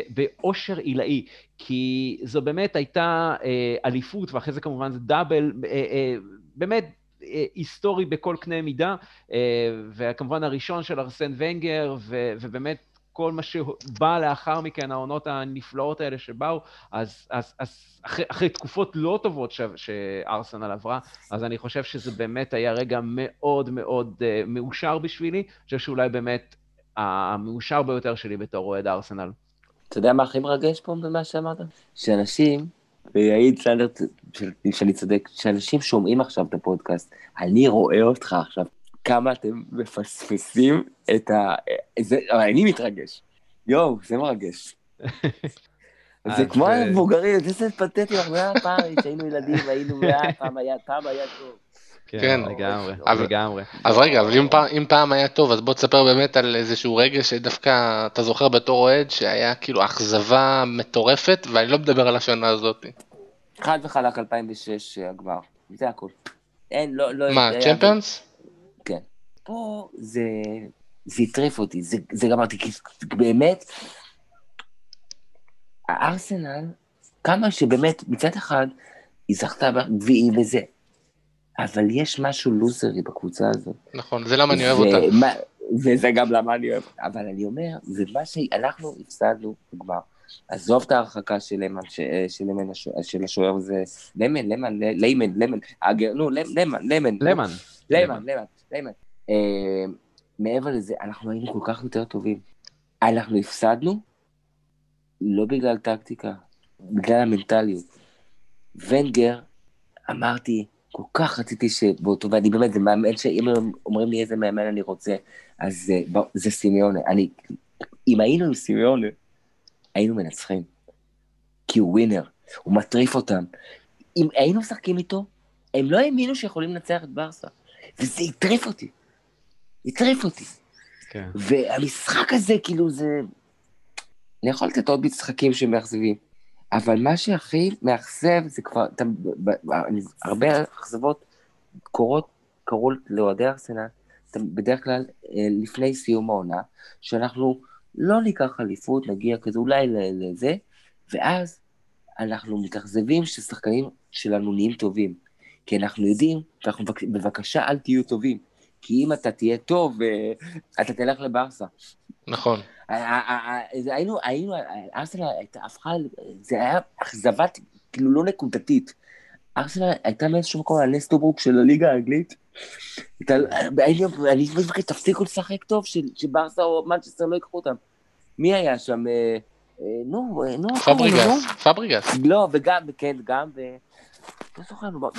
באושר עילאי, כי זו באמת הייתה אליפות, ואחרי זה כמובן זה דאבל, באמת היסטורי בכל קנה מידה, וכמובן הראשון של ארסן ונגר, ובאמת כל מה שבא לאחר מכן, העונות הנפלאות האלה שבאו, אז אחרי תקופות לא טובות שארסנל עברה, אז אני חושב שזה באמת היה רגע מאוד מאוד מאושר בשבילי, אני חושב שאולי באמת המאושר ביותר שלי בתור אוהד ארסנל. אתה יודע מה הכי מרגש פה במה שאמרת? שאנשים, ויעיד סנדר שאני צודק, שאנשים שומעים עכשיו את הפודקאסט, אני רואה אותך עכשיו, כמה אתם מפספסים את ה... אני מתרגש. יואו, זה מרגש. זה כמו המבוגרים, זה פתטי, פעם שהיינו ילדים, היינו פעם היה טוב. כן, לגמרי. אז רגע, אבל אם פעם היה טוב, אז בוא תספר באמת על איזשהו רגע שדווקא אתה זוכר בתור אוהד, שהיה כאילו אכזבה מטורפת, ואני לא מדבר על השנה הזאת. חד וחלק 2006 הגמר, זה הכל. מה, צ'מפיונס? כן. פה זה הטריף אותי, זה גם אמרתי, כי באמת, הארסנל, כמה שבאמת מצד אחד, היא זכתה בגביעי וזה, אבל יש משהו לוזרי בקבוצה הזאת. נכון, זה למה אני אוהב אותה. וזה גם למה אני אוהב אותה. אבל אני אומר, זה מה שאנחנו הפסדנו כבר. עזוב את ההרחקה של השוער הזה, למן. מעבר לזה, אנחנו היינו כל כך יותר טובים. אנחנו הפסדנו, לא בגלל טקטיקה, בגלל המנטליות. ונגר, אמרתי, כל כך רציתי שבאותו, ואני באמת, זה מאמן שאם אומרים לי איזה מאמן אני רוצה, אז זה סימיונה. אם היינו עם סימיונה, היינו מנצחים. כי הוא ווינר, הוא מטריף אותם. אם היינו משחקים איתו, הם לא האמינו שיכולים לנצח את ברסה. וזה יטריף אותי. כן. והמשחק הזה, כאילו זה... אני יכול לתת עוד משחקים שמאכזבים, אבל מה שהכי מאכזב, זה כבר... הרבה אכזבות קרו לאוהדי ארסנל, בדרך כלל לפני סיום העונה, שאנחנו לא ניקח אליפות, נגיע כזה אולי לזה, ואז אנחנו מתאכזבים ששחקנים שלנו נהיים טובים, כי אנחנו יודעים, אנחנו בבקשה אל תהיו טובים, כי אם אתה תהיה טוב, אתה תלך לברסה. נכון. היינו, ארסנל הפכה, זה היה אכזבת, כאילו לא נקודתית. ארסנל הייתה מאיזשהו מקום על נס טוברוק של הליגה האנגלית. אני מבקש, תפסיקו לשחק טוב, שברסה או מנצ'סטר לא יקחו אותם. מי היה שם? נו. פאבריגס. לא, וגם, כן, גם, לא זוכרנו.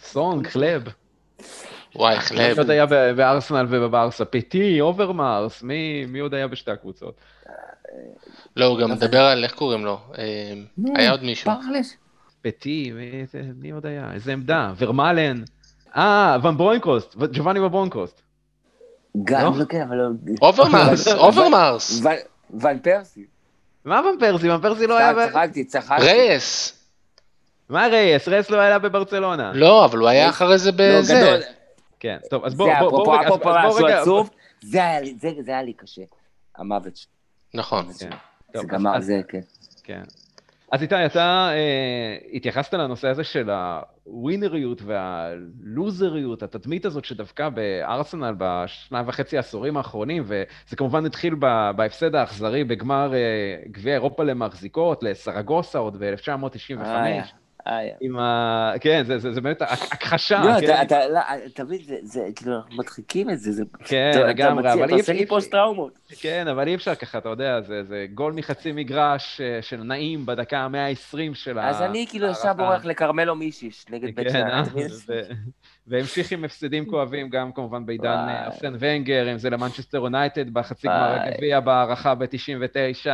סון, קלב. וואי, חלב. מי עוד היה בארסנל ובברסה? פיטי, אוברמרס, מי עוד היה בשתי הקבוצות? לא, הוא גם מדבר על איך קוראים לו. היה עוד מישהו. פיטי, מי עוד היה? איזה עמדה? ורמלן. ונברונקוסט, ג'ובאני ונברונקוסט. גם, לא כן, אבל... אוברמרס. ון פרסי. מה ון פרסי? ון פרסי לא היה... צחקתי. רייס. מה רייס? רייס לא היה בברצלונה. לא, אבל הוא היה אחרי זה בזה. כן, טוב, אז בואו רגע. זה היה לי קשה, המוות. נכון. זה גמר זה, כן. אז איתי, אתה התייחסת לנושא הזה של הווינריות והלוזריות, התדמית הזאת שדווקא בארסנל בשנה וחצי העשורים האחרונים, וזה כמובן התחיל בהפסד האכזרי בגמר גביע אירופה למחזיקות, לסרגוסה עוד ב-1995. כן, זה באמת הכחשה. לא, תמיד, אנחנו מדחיקים את זה. כן, לגמרי. אתה עושה לי פוסט-טראומות. כן, אבל אי אפשר ככה, אתה יודע, זה גול מחצי מגרש של נעים בדקה ה-120 של ה... אז אני כאילו ישר בורח לקרמלו מישיש, נגד בית שעה. והמשיך עם הפסדים כואבים, גם כמובן בעידן ארסן ונגר, אם זה למנצ'סטר יונייטד, בחצי גמר הגביע בהערכה ב-99,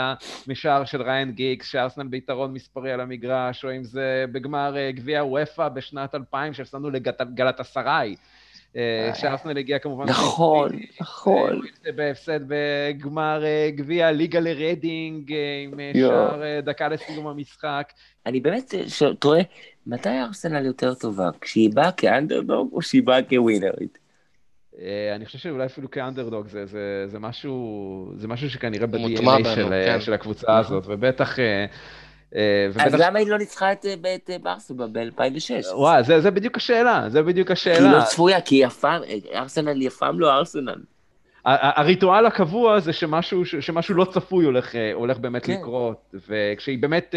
משער של ריין גיגס, שארסנל ביתרון מספרי על המגרש, או אם זה בגמר גביע וופא בשנת 2000, שהפסדנו לגלאטסראי, שארסנל הגיע כמובן... נכון. בהפסד בגמר גביע ליגה לרדינג, עם שער דקה לסיום המשחק. אני באמת טועה, מתי ארסנל יותר טובה? כשהיא באה כאנדרדוג או כשהיא באה כווינרית? אני חושב שאולי אפילו כאנדרדוג, זה משהו שכנראה ב-DNA של הקבוצה הזאת, ובטח... אז למה היא לא ניצחה את ברסובה ב-2006? וואה, זה בדיוק השאלה, זה בדיוק השאלה. היא לא צפויה, כי ארסנל יפעם לא ארסנל. הריטואל הקבוע זה שמשהו לא צפוי הולך באמת לקרות, וכשהיא באמת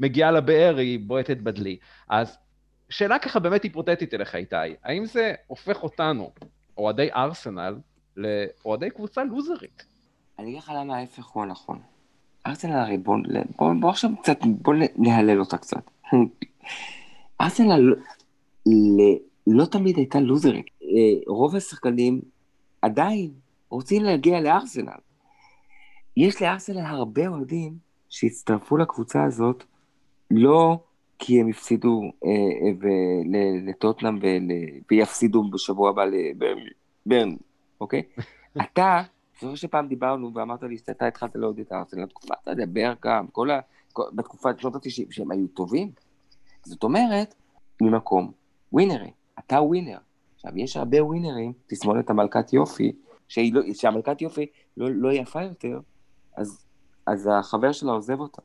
מגיעה לבאר היא בועטת בדלי. אז שאלה ככה באמת היפותטית אליך איתי, האם זה הופך אותנו, אוהדי ארסנל, לאוהדי קבוצה לוזרית? אני אגיד לך למה ההפך הוא הנכון. ארסנל הרי בוא עכשיו קצת, בוא נהלל אותה קצת. ארסנל לא תמיד הייתה לוזרית. רוב השחקנים עדיין רוצים להגיע לארסנל. יש לארסנל הרבה אוהדים שהצטרפו לקבוצה הזאת, לא כי הם יפסידו לטוטנהאם ויפסידו בשבוע הבא לברנלי, אוקיי? אתה, זוכר שפעם דיברנו ואמרת לי שאתה התחלת לעודד את ארסנל, בתקופה, אתה יודע, ברקאם, בתקופה שנות ה-90 שהם היו טובים, זאת אומרת, ממקום ווינרי, אתה ווינר. עכשיו, יש הרבה ווינרים, תסמול את המלכת יופי, שהמלכת יופי לא יפה יותר, אז החבר שלה עוזב אותה.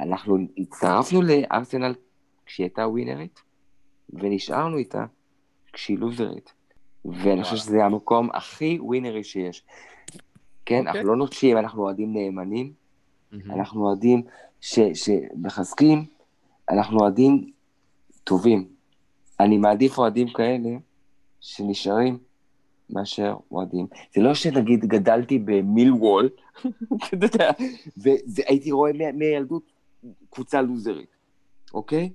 אנחנו הצטרפנו לארסנל כשהיא הייתה ווינרית, ונשארנו איתה כשהיא לוזרית. ואני חושב שזה המקום הכי ווינרי שיש. כן, אנחנו לא נוטשים, אנחנו אוהדים נאמנים, אנחנו אוהדים שמחזקים, אנחנו אוהדים טובים. אני מעדיף אוהדים כאלה שנשארים מאשר אוהדים. זה לא שנגיד גדלתי במילוול, אתה יודע, והייתי רואה מהילדות קבוצה לוזרית, אוקיי?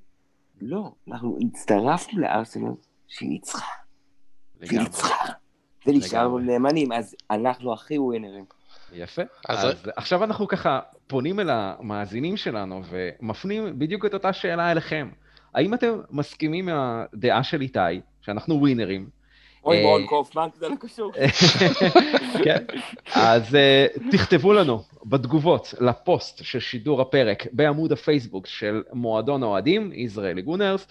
לא, אנחנו הצטרפנו לארסנל שניצחה. וניצחה. ונשארנו נאמנים, אז אנחנו הכי ווינרים. יפה. אז עכשיו אנחנו ככה פונים אל המאזינים שלנו ומפנים בדיוק את אותה שאלה אליכם. האם אתם מסכימים מהדעה של איתי, שאנחנו ווינרים? אוי, בואו קופמן, כזה לא קשור. כן, אז תכתבו לנו בתגובות לפוסט של שידור הפרק בעמוד הפייסבוק של מועדון האוהדים, ישראלי גונרס,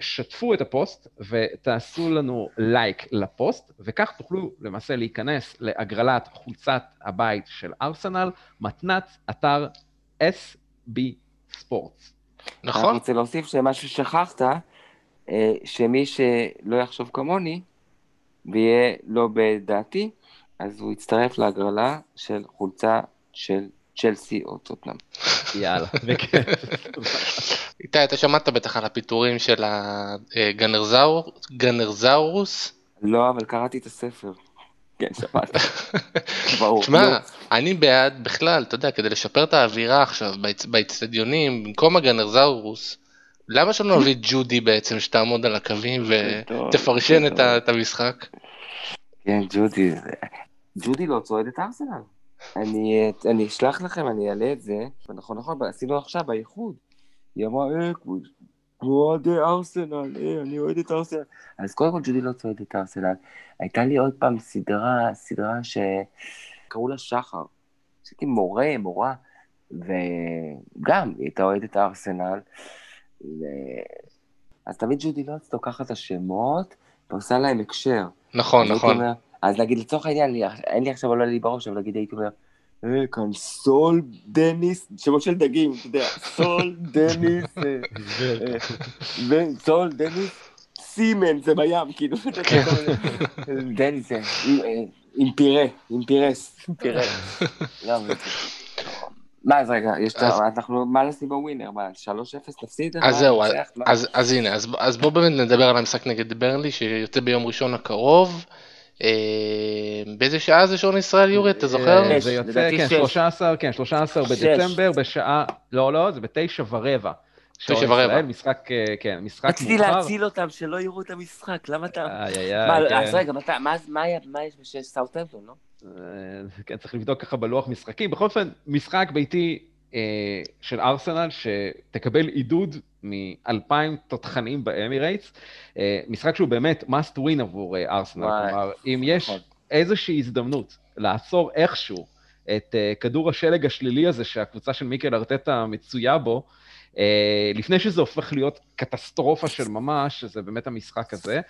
שתפו את הפוסט ותעשו לנו לייק לפוסט, וכך תוכלו למעשה להיכנס להגרלת חולצת הבית של ארסנל, מתנת אתר SB Sports. נכון. אני רוצה להוסיף שמשהו ששכחת, שמי שלא יחשוב כמוני, ויהיה לא בדעתי, אז הוא יצטרף להגרלה של חולצה של צ'לסי או טוטנהאם. יאללה, בכיף. איתי, אתה שמעת בטח על הפיטורים של הגנרזאורוס? לא, אבל קראתי את הספר. כן, שמעת. תשמע, אני בעד בכלל, אתה יודע, כדי לשפר את האווירה עכשיו, באצטדיונים, במקום הגנרזאורוס, למה שלא נביא ג'ודי בעצם, שתעמוד על הקווים ותפרשן את המשחק? כן, ג'ודי. ג'ודי לא צועד את ארסנל. אני אשלח לכם, אני אעלה את זה. נכון, עשינו עכשיו בייחוד. היא אמרה, אוהד ארסנל, אני אוהד את ארסנל. אז קודם כל ג'ודי לא צועד את ארסנל. הייתה לי עוד פעם סדרה שקראו לה שחר. הייתי מורה, וגם היא הייתה אוהד את ארסנל. אז תמיד ג'ודי לוץ תוקח את השמות ועושה להם הקשר. נכון. אז נגיד לצורך העניין, אין לי עכשיו עולה לי בראש, אבל נגיד הייתי אומר, כאן סול דניס, שמות של דגים, אתה יודע, סול דניס, סול דניס, סימן, זה בים, כאילו, דניס, עם פירס, לא, מה, אז רגע, אנחנו מה לשים בווינר, מה, 3-0 תפסיד? אז זהו, אז הנה, אז בואו באמת נדבר על המשחק נגד ברנלי, שיוצא ביום ראשון הקרוב, באיזה שעה זה שעון ישראל יורי, אתה זוכר? זה יוצא, כן, 13 בדצמבר, בשעה, לא, זה ב9:15. משחק, כן, משחק מוכר. רציתי להציל אותם, שלא יראו את המשחק, למה אתה... אז רגע, מה יש בשש סאוטהמפטון, לא? כן, צריך לבדוק ככה בלוח משחקים. בכל אופן, משחק ביתי של ארסנל, שתקבל עידוד מ-2000 תותחנים באמירייטס. משחק שהוא באמת must win עבור ארסנל. כלומר, אם יש איזושהי הזדמנות לעצור איכשהו את כדור השלג השלילי הזה שהקבוצה של מיקל ארטטה מצויה בו, לפני שזה הופך להיות קטסטרופה של ממש, שזה באמת המשחק הזה,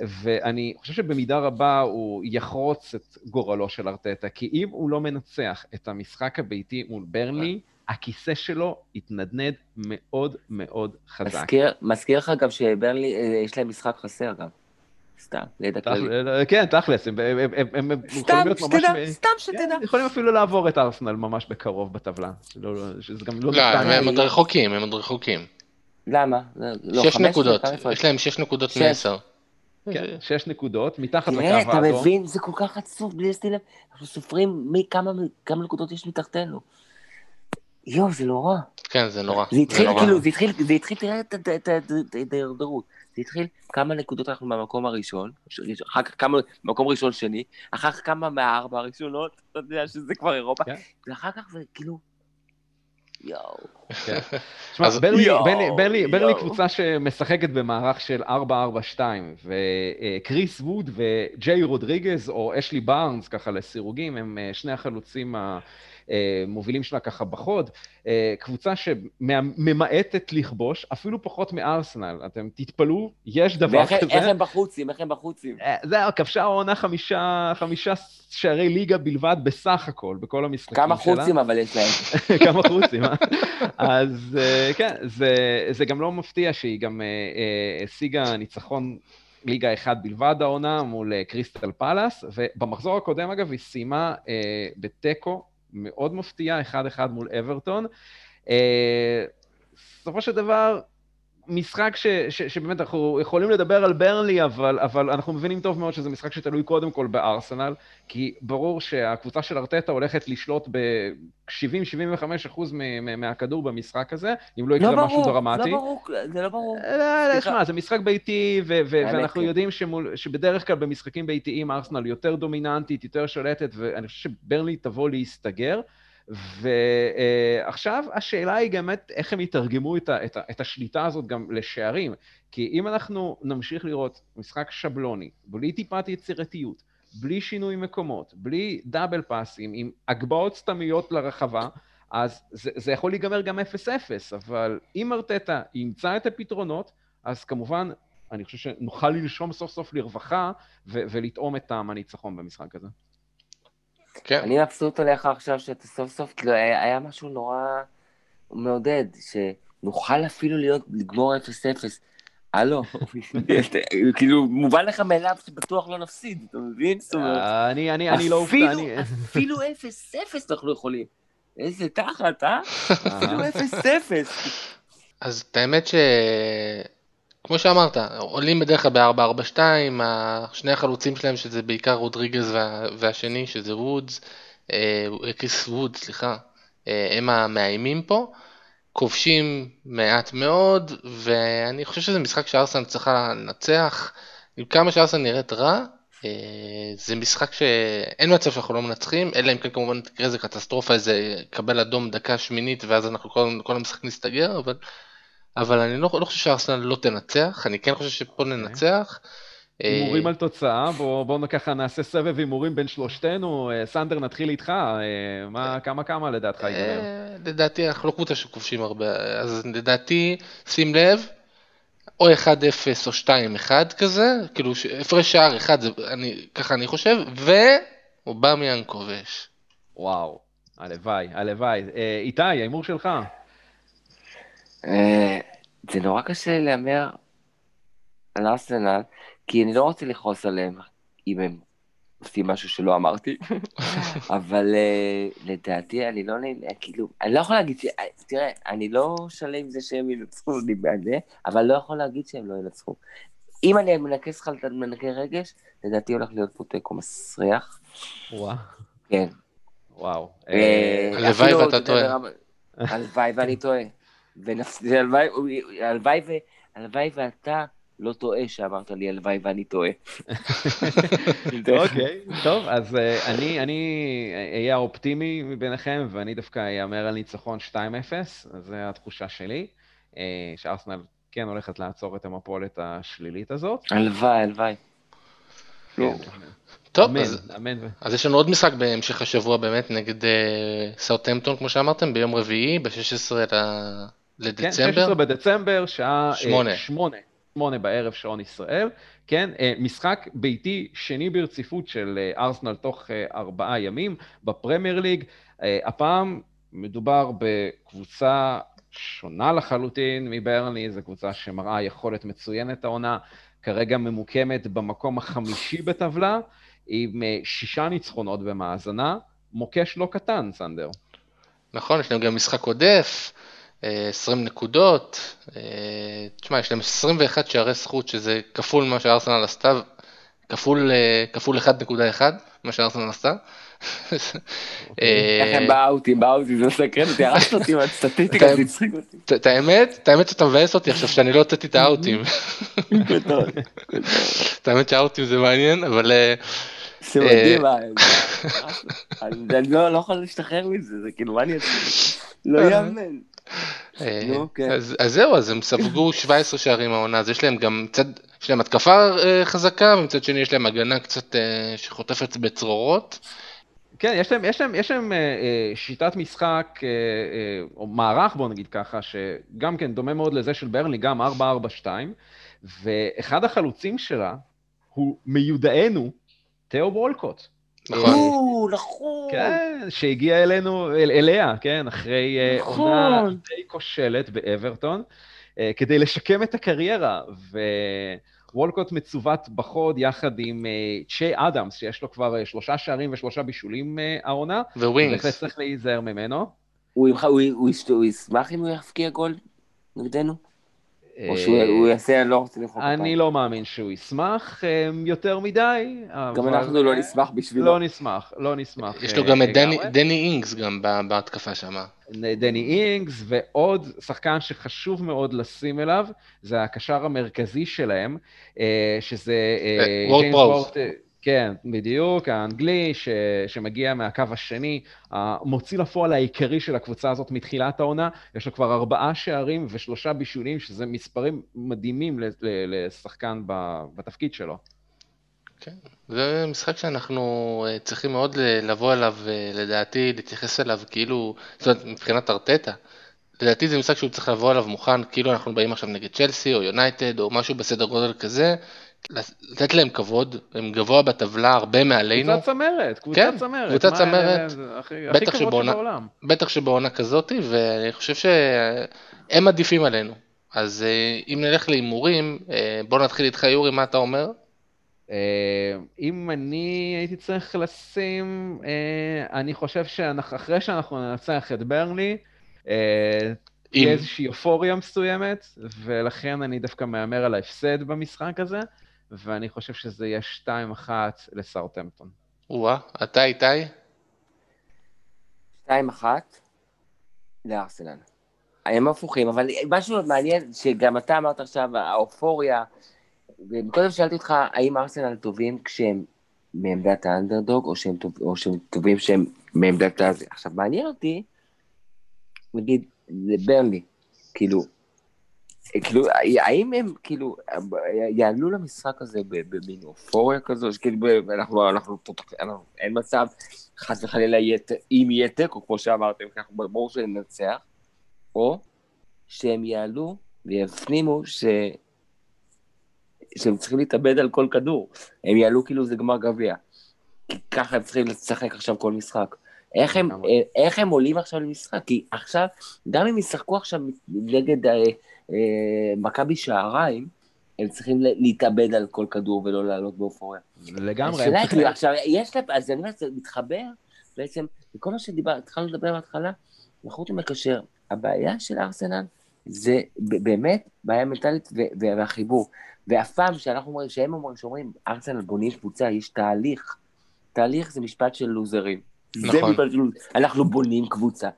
ואני חושב שבמידה רבה הוא יחרוץ את גורלו של ארטטה, כי אם הוא לא מנצח את המשחק הביתי מול ברנלי, הכיסא שלו התנדנד מאוד מאוד חזק. מזכיר לך גם שברנלי, יש להם משחק חסר גם. סתם, לידע כללי. כן, תכלס, הם יכולים להיות ממש... סתם שתדע. יכולים אפילו לעבור את ארסנל ממש בקרוב בטבלה. לא, הם עוד רחוקים, הם עוד רחוקים. למה? 6 נקודות, יש להם 6 נקודות מ-10. כן, 6 נקודות, מתחת לקו האדום. אתה מבין, זה כל כך עצוב, בלי לשים לב. אנחנו סופרים כמה נקודות יש מתחתנו. יו, זה נורא. כן, זה נורא. זה התחיל, כאילו, זה התחיל, תראה את ההידרדרות. זה התחיל כמה נקודות אנחנו מהמקום הראשון, אחר כך כמה, מקום ראשון שני, אחר כך כמה מה4 הראשונות, אתה יודע שזה כבר אירופה, ואחר כך זה כאילו, יאו. תשמע, ברנלי קבוצה שמשחקת במערך של 4-4-2, וקריס ווד וג'יי רודריגז, או אשלי בארנס, ככה לסירוגים, הם שני החלוצים מובילים שלה ככה בחוד, קבוצה שממעטת לכבוש, אפילו פחות מארסנל, אתם תתפלו, יש דבר כזה. איך הם בחוצים, איך הם בחוצים? זהו, כבשה העונה 5 שערי ליגה בלבד בסך הכל, בכל המשחקים שלה. כמה חוצים אבל יש להם. כמה חוצים, אה? אז כן, זה גם לא מפתיע שהיא גם השיגה ניצחון ליגה 1 בלבד העונה מול קריסטל פלאס, ובמחזור הקודם אגב היא סיימה בטקו, מאוד מפתיעה, 1-1 מול אברטון. סופו של דבר, משחק שבאמת אנחנו יכולים לדבר על ברנלי, אבל אנחנו מבינים טוב מאוד שזה משחק שתלוי קודם כל בארסנל, כי ברור שהקבוצה של ארטטה הולכת לשלוט ב-70-75% מהכדור במשחק הזה, אם לא יקרה משהו דרמטי. זה לא ברור. זה משחק ביתי, ואנחנו יודעים שבדרך כלל במשחקים ביתיים ארסנל יותר דומיננטית, יותר שולטת, ואני חושב שברנלי תבוא להסתגר, ועכשיו השאלה היא גם איך הם יתרגמו את השליטה הזאת גם לשערים, כי אם אנחנו נמשיך לראות משחק שבלוני, בלי טיפת יצירתיות, בלי שינוי מקומות, בלי דאבל פאסים, עם הגבהות סתמיות לרחבה, אז זה יכול להיגמר גם 0-0, אבל אם ארטטה ימצא את הפתרונות, אז כמובן אני חושב שנוכל ללשום סוף סוף לרווחה ולטעום את טעם הניצחון במשחק הזה. אני מבסוט עליך עכשיו שאתה סוף סוף, היה משהו נורא מעודד, שנוכל אפילו להיות לגמור 0-0. הלו, כאילו מובן לך מאליו שבטוח לא נפסיד, אתה מבין? אני לא אופתע. אפילו 0-0 אנחנו יכולים. איזה תחת, אה? אפילו 0-0. אז את האמת ש... כמו שאמרת, עולים בדרך כלל ב-4-4-2, שני החלוצים שלהם, שזה בעיקר רודריגז והשני, שזה קריס ווד, הם המאיימים פה, כובשים מעט מאוד, ואני חושב שזה משחק שארסנל צריכה לנצח, עם כמה שארסנל נראית רע, זה משחק שאין מצב שאנחנו לא מנצחים, אלא אם כן כמובן תקרה איזה קטסטרופה, איזה קבל אדום דקה שמינית, ואז אנחנו כל המשחק נסתגר, אבל אני לא חושב שארסנל לא תנצח, אני כן חושב שפה ננצח. הימורים על תוצאה, בואו ככה נעשה סבב הימורים בין שלושתנו, סנדר נתחיל איתך, כמה לדעתך ייגמר? לדעתי אנחנו לא קבוצה שכובשים הרבה, אז לדעתי שים לב, או 1-0 או 2-1 כזה, כאילו הפרש שער 1, ככה אני חושב, ואובמיאן כובש. וואו, הלוואי. איתי, ההימור שלך? זה נורא קשה להמר על ארסנל, כי אני לא רוצה לחוס עליהם אם הם עושים משהו שלא אמרתי, אבל לדעתי אני לא כאילו, אני לא יכול להגיד ש... תראה, אני לא שלם עם זה שהם ינצחו לי בעדה, אבל לא יכול להגיד שהם לא ינצחו. אם אני מנקס לך מנקי רגש, לדעתי הולך להיות פה תיקו מסריח. וואו. כן. וואו. הלוואי ואתה טועה. הלוואי ואני טועה. הלוואי ואתה לא טועה שאמרת לי הלוואי ואני טועה. אוקיי, טוב, אז אני אהיה האופטימי מביניכם, ואני דווקא אאמר על ניצחון 2-0, זו התחושה שלי, שארסנל כן הולכת לעצור את המפולת השלילית הזאת. הלוואי, הלוואי. טוב, אז יש לנו עוד משחק בהמשך השבוע באמת נגד סאות'המפטון, כמו שאמרתם, ביום רביעי, ב-16 לדצמבר. כן, 16 בדצמבר, שעה 8. 8 בערב שעון ישראל, כן, משחק ביתי שני ברציפות של ארסנל תוך 4 ימים בפרמייר ליג. הפעם מדובר בקבוצה שונה לחלוטין מברני, זו קבוצה שמראה יכולת מצוינת העונה, כרגע ממוקמת במקום החמישי בטבלה, עם 6 ניצחונות במאזנה, מוקש לא קטן, סנדר. נכון, יש לנו גם משחק עודף, 20 נקודות, תשמע, יש להם 21 שערי זכות, שזה כפול מה שארסנל עשתה, כפול 1.1, מה שארסנל עשתה. איך הם באו אותי, זה סקרן אותי, הרסת אותי מהסטטיסטיקה, זה יצחיק אותי. את האמת שאתה מבאס אותי עכשיו, שאני לא הוצאתי את האוטים. את האמת שהאוטים זה מעניין, אבל... זה מדהים, אני לא יכול להשתחרר מזה, זה כאילו, מה אני אצחיק? לא יאמן. אז זהו, אז הם ספגו 17 שערים העונה, אז יש להם גם צד, יש להם התקפה חזקה, ומצד שני יש להם הגנה קצת שחוטפת בצרורות. כן, יש להם שיטת משחק, או מערך, בוא נגיד ככה, שגם כן דומה מאוד לזה של ברני, גם 4-4-2, ואחד החלוצים שלה הוא מיודענו, תאו וולקוט. נכון. כן, שהגיע אליה, כן, אחרי עונה די כושלת באברטון, כדי לשקם את הקריירה, ווולקוט מצוות בחוד יחד עם צ'י אדמס, שיש לו כבר 3 שערים ו3 בישולים העונה, ווינגס. צריך להיזהר ממנו. הוא ישמח אם הוא יפקיע גול נגדנו? או שהוא יעשה, אני לא רוצה למחוק אותה. אני לא מאמין שהוא ישמח יותר מדי. גם אנחנו לא נשמח בשבילו. לא נשמח. יש לו גם את דני אינגס גם בהתקפה שם. דני אינגס ועוד שחקן שחשוב מאוד לשים אליו, זה הקשר המרכזי שלהם, שזה... וורד פראוס. כן, בדיוק, האנגלי שמגיע מהקו השני, המוציא לפועל העיקרי של הקבוצה הזאת מתחילת העונה, יש לו כבר 4 שערים ו3 בישולים, שזה מספרים מדהימים לשחקן בתפקיד שלו. כן, זה משחק שאנחנו צריכים מאוד לבוא אליו, לדעתי, להתייחס אליו כאילו, זאת אומרת, מבחינת ארטטה, לדעתי זה משחק שהוא צריך לבוא אליו מוכן, כאילו אנחנו באים עכשיו נגד צ'לסי או יונייטד או משהו בסדר גודל כזה, לתת להם כבוד, הם גבוה בטבלה הרבה מעלינו. קבוצה צמרת. קבוצה צמרת, הכי כבוד שבעולם. בטח שבעונה כזאת, ואני חושב שהם עדיפים עלינו. אז אם נלך להימורים, בוא נתחיל איתך יורי, מה אתה אומר? אם אני הייתי צריך לשים, אני חושב שאחרי שאנחנו ננצח את ברני, תהיה איזושהי אופוריה מסוימת, ולכן אני דווקא מאמר על ההפסד במשחק הזה. ואני חושב שזה יהיה 2-1 לסאות'המפטון. וואה, אתה איתי? 2-1 לארסנל. הם הפוכים, אבל משהו מעניין שגם אתה אמרת עכשיו, האופוריה, ובקודם שאלתי אותך, האם ארסנל טובים כשהם מעמדת האנדרדוג, או שהם טובים כשהם מעמדת הזה? עכשיו, מעניין אותי, נגיד, לברני, כאילו, האם הם, כאילו, יעלו למשחק הזה במין אופוריה כזו, שכאילו, אנחנו אין מצב, חס וחלילה, אם יהיה תיקו, כמו שאמרתם, אנחנו ברור שננצח, או שהם יעלו ויפנימו שהם צריכים להתאבד על כל כדור, הם יעלו כאילו זה גמר גביע, כי ככה הם צריכים לשחק עכשיו כל משחק. איך הם עולים עכשיו למשחק? כי עכשיו, גם אם ישחקו עכשיו נגד מכבי שעריים, הם צריכים להתאבד על כל כדור ולא לעלות באופוריה. לגמרי. עכשיו, יש לה, אז אני אומר, זה מתחבר, בעצם, וכל מה שהתחלנו לדבר בהתחלה, אנחנו רוצים לקשר. הבעיה של ארסנל, זה באמת בעיה מנטלית והחיבור. והפעם שאנחנו אומרים, שהם אומרים, ארסנל בונים קבוצה, יש תהליך. תהליך זה משפט של לוזרים. זה משפט של לוזרים. אנחנו בונים קבוצה.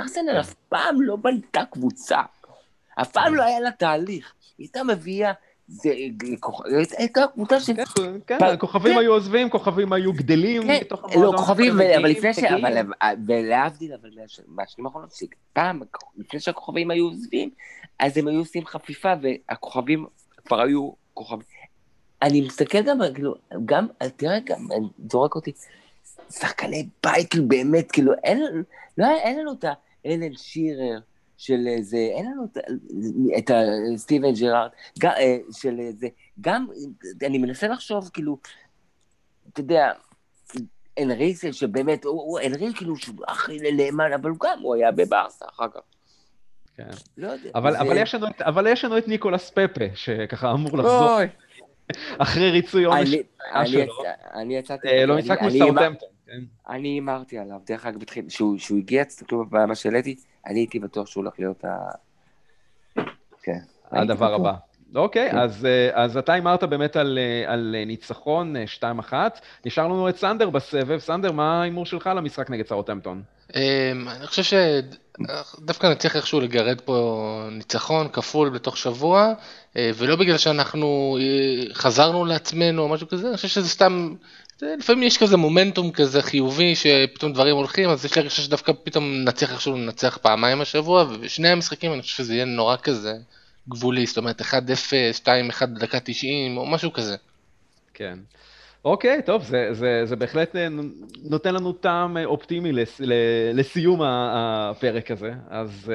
ארסנל אף פעם לא בנתה קבוצה. אף פעם לא היה לה תהליך. היא הייתה מביאה, הייתה קבוצה של... כן, כוכבים היו עוזבים, כוכבים היו גדלים. לא, כוכבים, אבל לפני ש... ולהבדיל, אבל מהשנים האחרונות, שפעם, לפני שהכוכבים היו עוזבים, אז הם היו עושים חפיפה, והכוכבים כבר היו כוכבים. אני מסתכל גם, גם, תראה גם, זורק אותי, שחקני בית, כאילו באמת, כאילו, אין לנו אותה, אלן שירר, של זה, אין לנו את סטיבן ג'רארד, של זה, גם, אני מנסה לחשוב, כאילו, אתה יודע, אנרי, שבאמת, אנרי כאילו, הכי נאמן, אבל גם הוא היה בברסה אחר כך. כן, אבל יש לנו את ניקולס פפה, שככה אמור לחזור, אחרי ריצוי עונש שלו. לא נצחק מסאות'המפטון. אני אמרתי עליו, דרך אגב, שהוא הגיע, תסתכלו במה שהעליתי, אני הייתי בטוח שהוא הולך להיות הדבר הבא. אוקיי, אז אתה אמרת באמת על ניצחון 2-1, נשאר לנו את סנדר בסבב. סנדר, מה ההימור שלך למשחק נגד סאות'המפטון? אני חושב שדווקא נצליח איכשהו לגרד פה ניצחון כפול בתוך שבוע, ולא בגלל שאנחנו חזרנו לעצמנו או משהו כזה, אני חושב שזה סתם... לפעמים יש כזה מומנטום כזה חיובי שפתאום דברים הולכים, אז יש לי רגישה שדווקא פתאום נצליח איכשהו לנצח פעמיים השבוע, ובשני המשחקים אני חושב שזה יהיה נורא כזה גבולי, זאת אומרת 1-0, 2-1 דקה 90 או משהו כזה. כן. אוקיי, טוב, זה בהחלט נותן לנו טעם אופטימי לסיום הפרק הזה, אז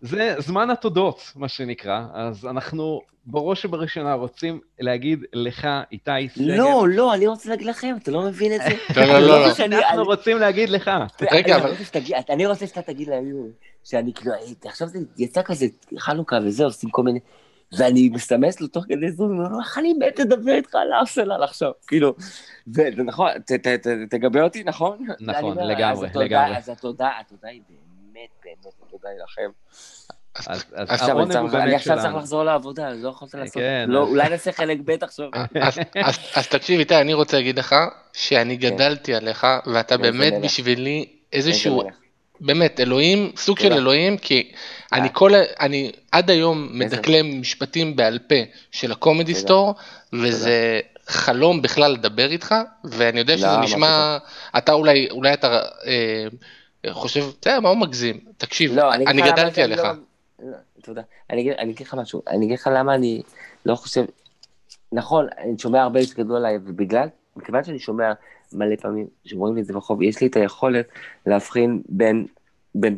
זה זמן התודות, מה שנקרא, אז אנחנו בראש ובראשונה רוצים להגיד לך, איתי סגל... לא, אני רוצה להגיד לכם, אתה לא מבין את זה? אנחנו רוצים להגיד לך. אני רוצה שאתה תגיד להם, שאני כאילו, עכשיו זה יצא כזה חלוקה וזה, עושים כל מיני... ואני מסמס לו תוך כדי זו, ואומר, איך אני באמת לדבר איתך על ארסנל עכשיו, כאילו, וזה נכון, תגבה אותי, נכון? נכון, לגמרי. אז התודה היא באמת, התודה היא לכם. אני עכשיו צריך לחזור לעבודה, אני לא יכולת לעשות, אולי נעשה חלק בית עכשיו. אז תקשיב איתי, אני רוצה להגיד לך, שאני גדלתי עליך, ואתה באמת בשבילי איזשהו... באמת, אלוהים, סוג של אלוהים, כי אני עד היום מדקלם משפטים בעל פה של הקומדי סטור, וזה חלום בכלל לדבר איתך, ואני יודע שזה נשמע, אתה אולי אתה חושב, זה מה הוא מגזים, תקשיב, אני גדלתי עליך. תודה, אני אגיד לך משהו, אני אגיד לך למה אני לא חושב, נכון, אני שומע הרבה שגדלו עליי, ובגלל, מכיוון שאני שומע, מלא פעמים שאומרים לי את זה בחוב, יש לי את היכולת להבחין בין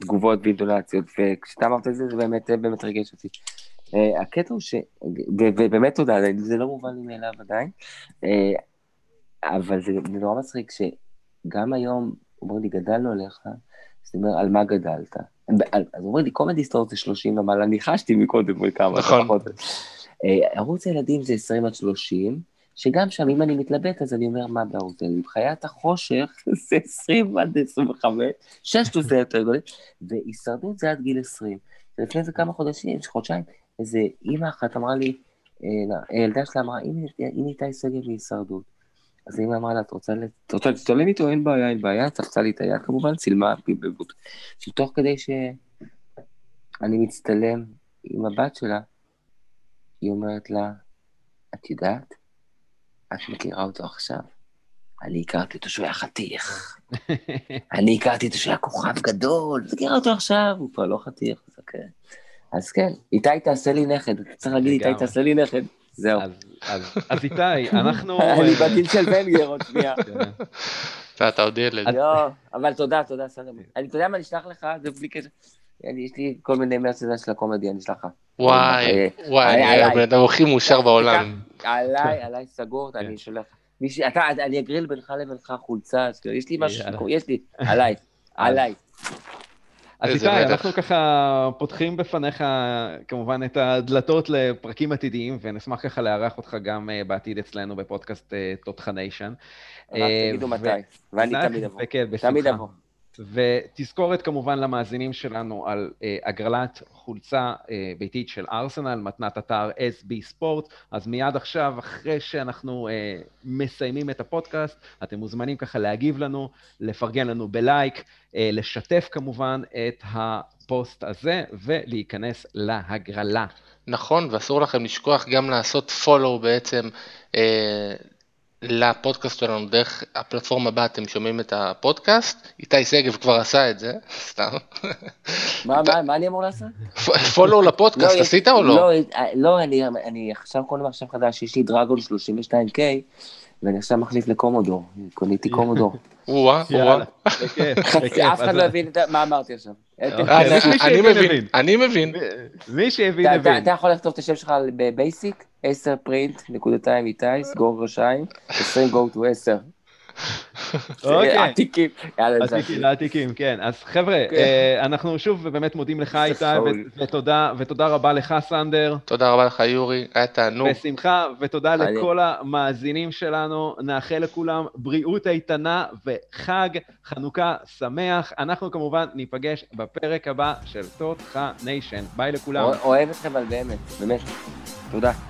תגובות ואינטונציות, וכשאתה אמרת את זה, זה באמת רגש אותי. הקטע הוא ש... ובאמת תודה, זה לא מובן לי מאליו עדיין, אבל זה נורא מצחיק שגם היום, אומרים לי, גדלנו עליך, זאת אומרת, על מה גדלת? אז אומרים לי, קומדי סטור זה 30, אבל אני חשתי מקודם כמה. נכון. ערוץ הילדים זה 20-30, שגם שם, אם אני מתלבט, אז אני אומר, מה בערוץ הילדים? חיית החושך, זה 20-25, 6 יותר גדולים, והישרדות זה עד גיל 20. ולפני זה כמה חודשיים, איזו אמא אחת אמרה לי, הילדה שלה אמרה, אם איתי סגל והישרדות. אז האמא אמרה לה, את רוצה לצטולם איתו? אין בעיה, צחצה לי את היד, כמובן, צילמה, שתוך כדי שאני מצטלם עם הבת שלה, היא אומרת לה, את יודעת? את מכירה אותו עכשיו. אני הכרתי אותו שהוא היה חתיך. אני הכרתי אותו שהוא היה כוכב גדול. מכירה אותו עכשיו, הוא כבר לא חתיך. אז כן, איתי תעשה לי נכד. צריך להגיד, איתי תעשה לי נכד. זהו. אז איתי, אנחנו... אני בדיל של בנגר עוד שנייה. אתה עוד ילד. לא, אבל תודה, סלם. אני יודע מה נשלח לך, זה בלי כזה. יש לי כל מיני מרצדה של הקומדיה, אני אשלחה. וואי, הבן אדם הכי מאושר בעולם. עליי סגור, אני שולח. אני אגריל בינך לבינך חולצה, יש לי משהו, יש לי, עליי. אז איתי, אנחנו ככה פותחים בפניך כמובן את הדלתות לפרקים עתידיים, ונשמח ככה לארח אותך גם בעתיד אצלנו בפודקאסט תותחניישן. רק תגידו מתי, ואני תמיד אבוא. תמיד אבוא. ותזכורת כמובן למאזינים שלנו על הגרלת חולצה ביתית של ארסנל, מתנת אתר SB ספורט, אז מיד עכשיו, אחרי שאנחנו מסיימים את הפודקאסט, אתם מוזמנים ככה להגיב לנו, לפרגן לנו בלייק, לשתף כמובן את הפוסט הזה, ולהיכנס להגרלה. נכון, ואסור לכם לשכוח גם לעשות פולו בעצם, לפודקאסט שלנו, דרך הפלטפורמה הבאה אתם שומעים את הפודקאסט, איתי סגב כבר עשה את זה, סתם. מה אני אמור לעשות? פולו לפודקאסט, עשית או לא? לא, אני עכשיו קונה עכשיו חדש, יש לי דרגון 32K, ואני עכשיו מחליף לקומודור, קוניתי קומודור. וואה, וואה. אף אחד לא הבין מה אמרתי עכשיו. אני מבין. מי שהבין, הבין. אתה יכול לכתוב את השם שלך בבייסיק? 10 פרינט, נקודתיים איתי, סגור ראשיים, 20 go to 10. אוקיי. עתיקים. עתיקים, כן. אז חבר'ה, אנחנו שוב באמת מודים לך איתי, ותודה רבה לך סנדר. תודה רבה לך יורי, היה תענוג. בשמחה, ותודה לכל המאזינים שלנו, נאחל לכולם בריאות איתנה וחג, חנוכה שמח. אנחנו כמובן ניפגש בפרק הבא של תותחניישן. ביי לכולם. אוהב אתכם על באמת, באמת. תודה.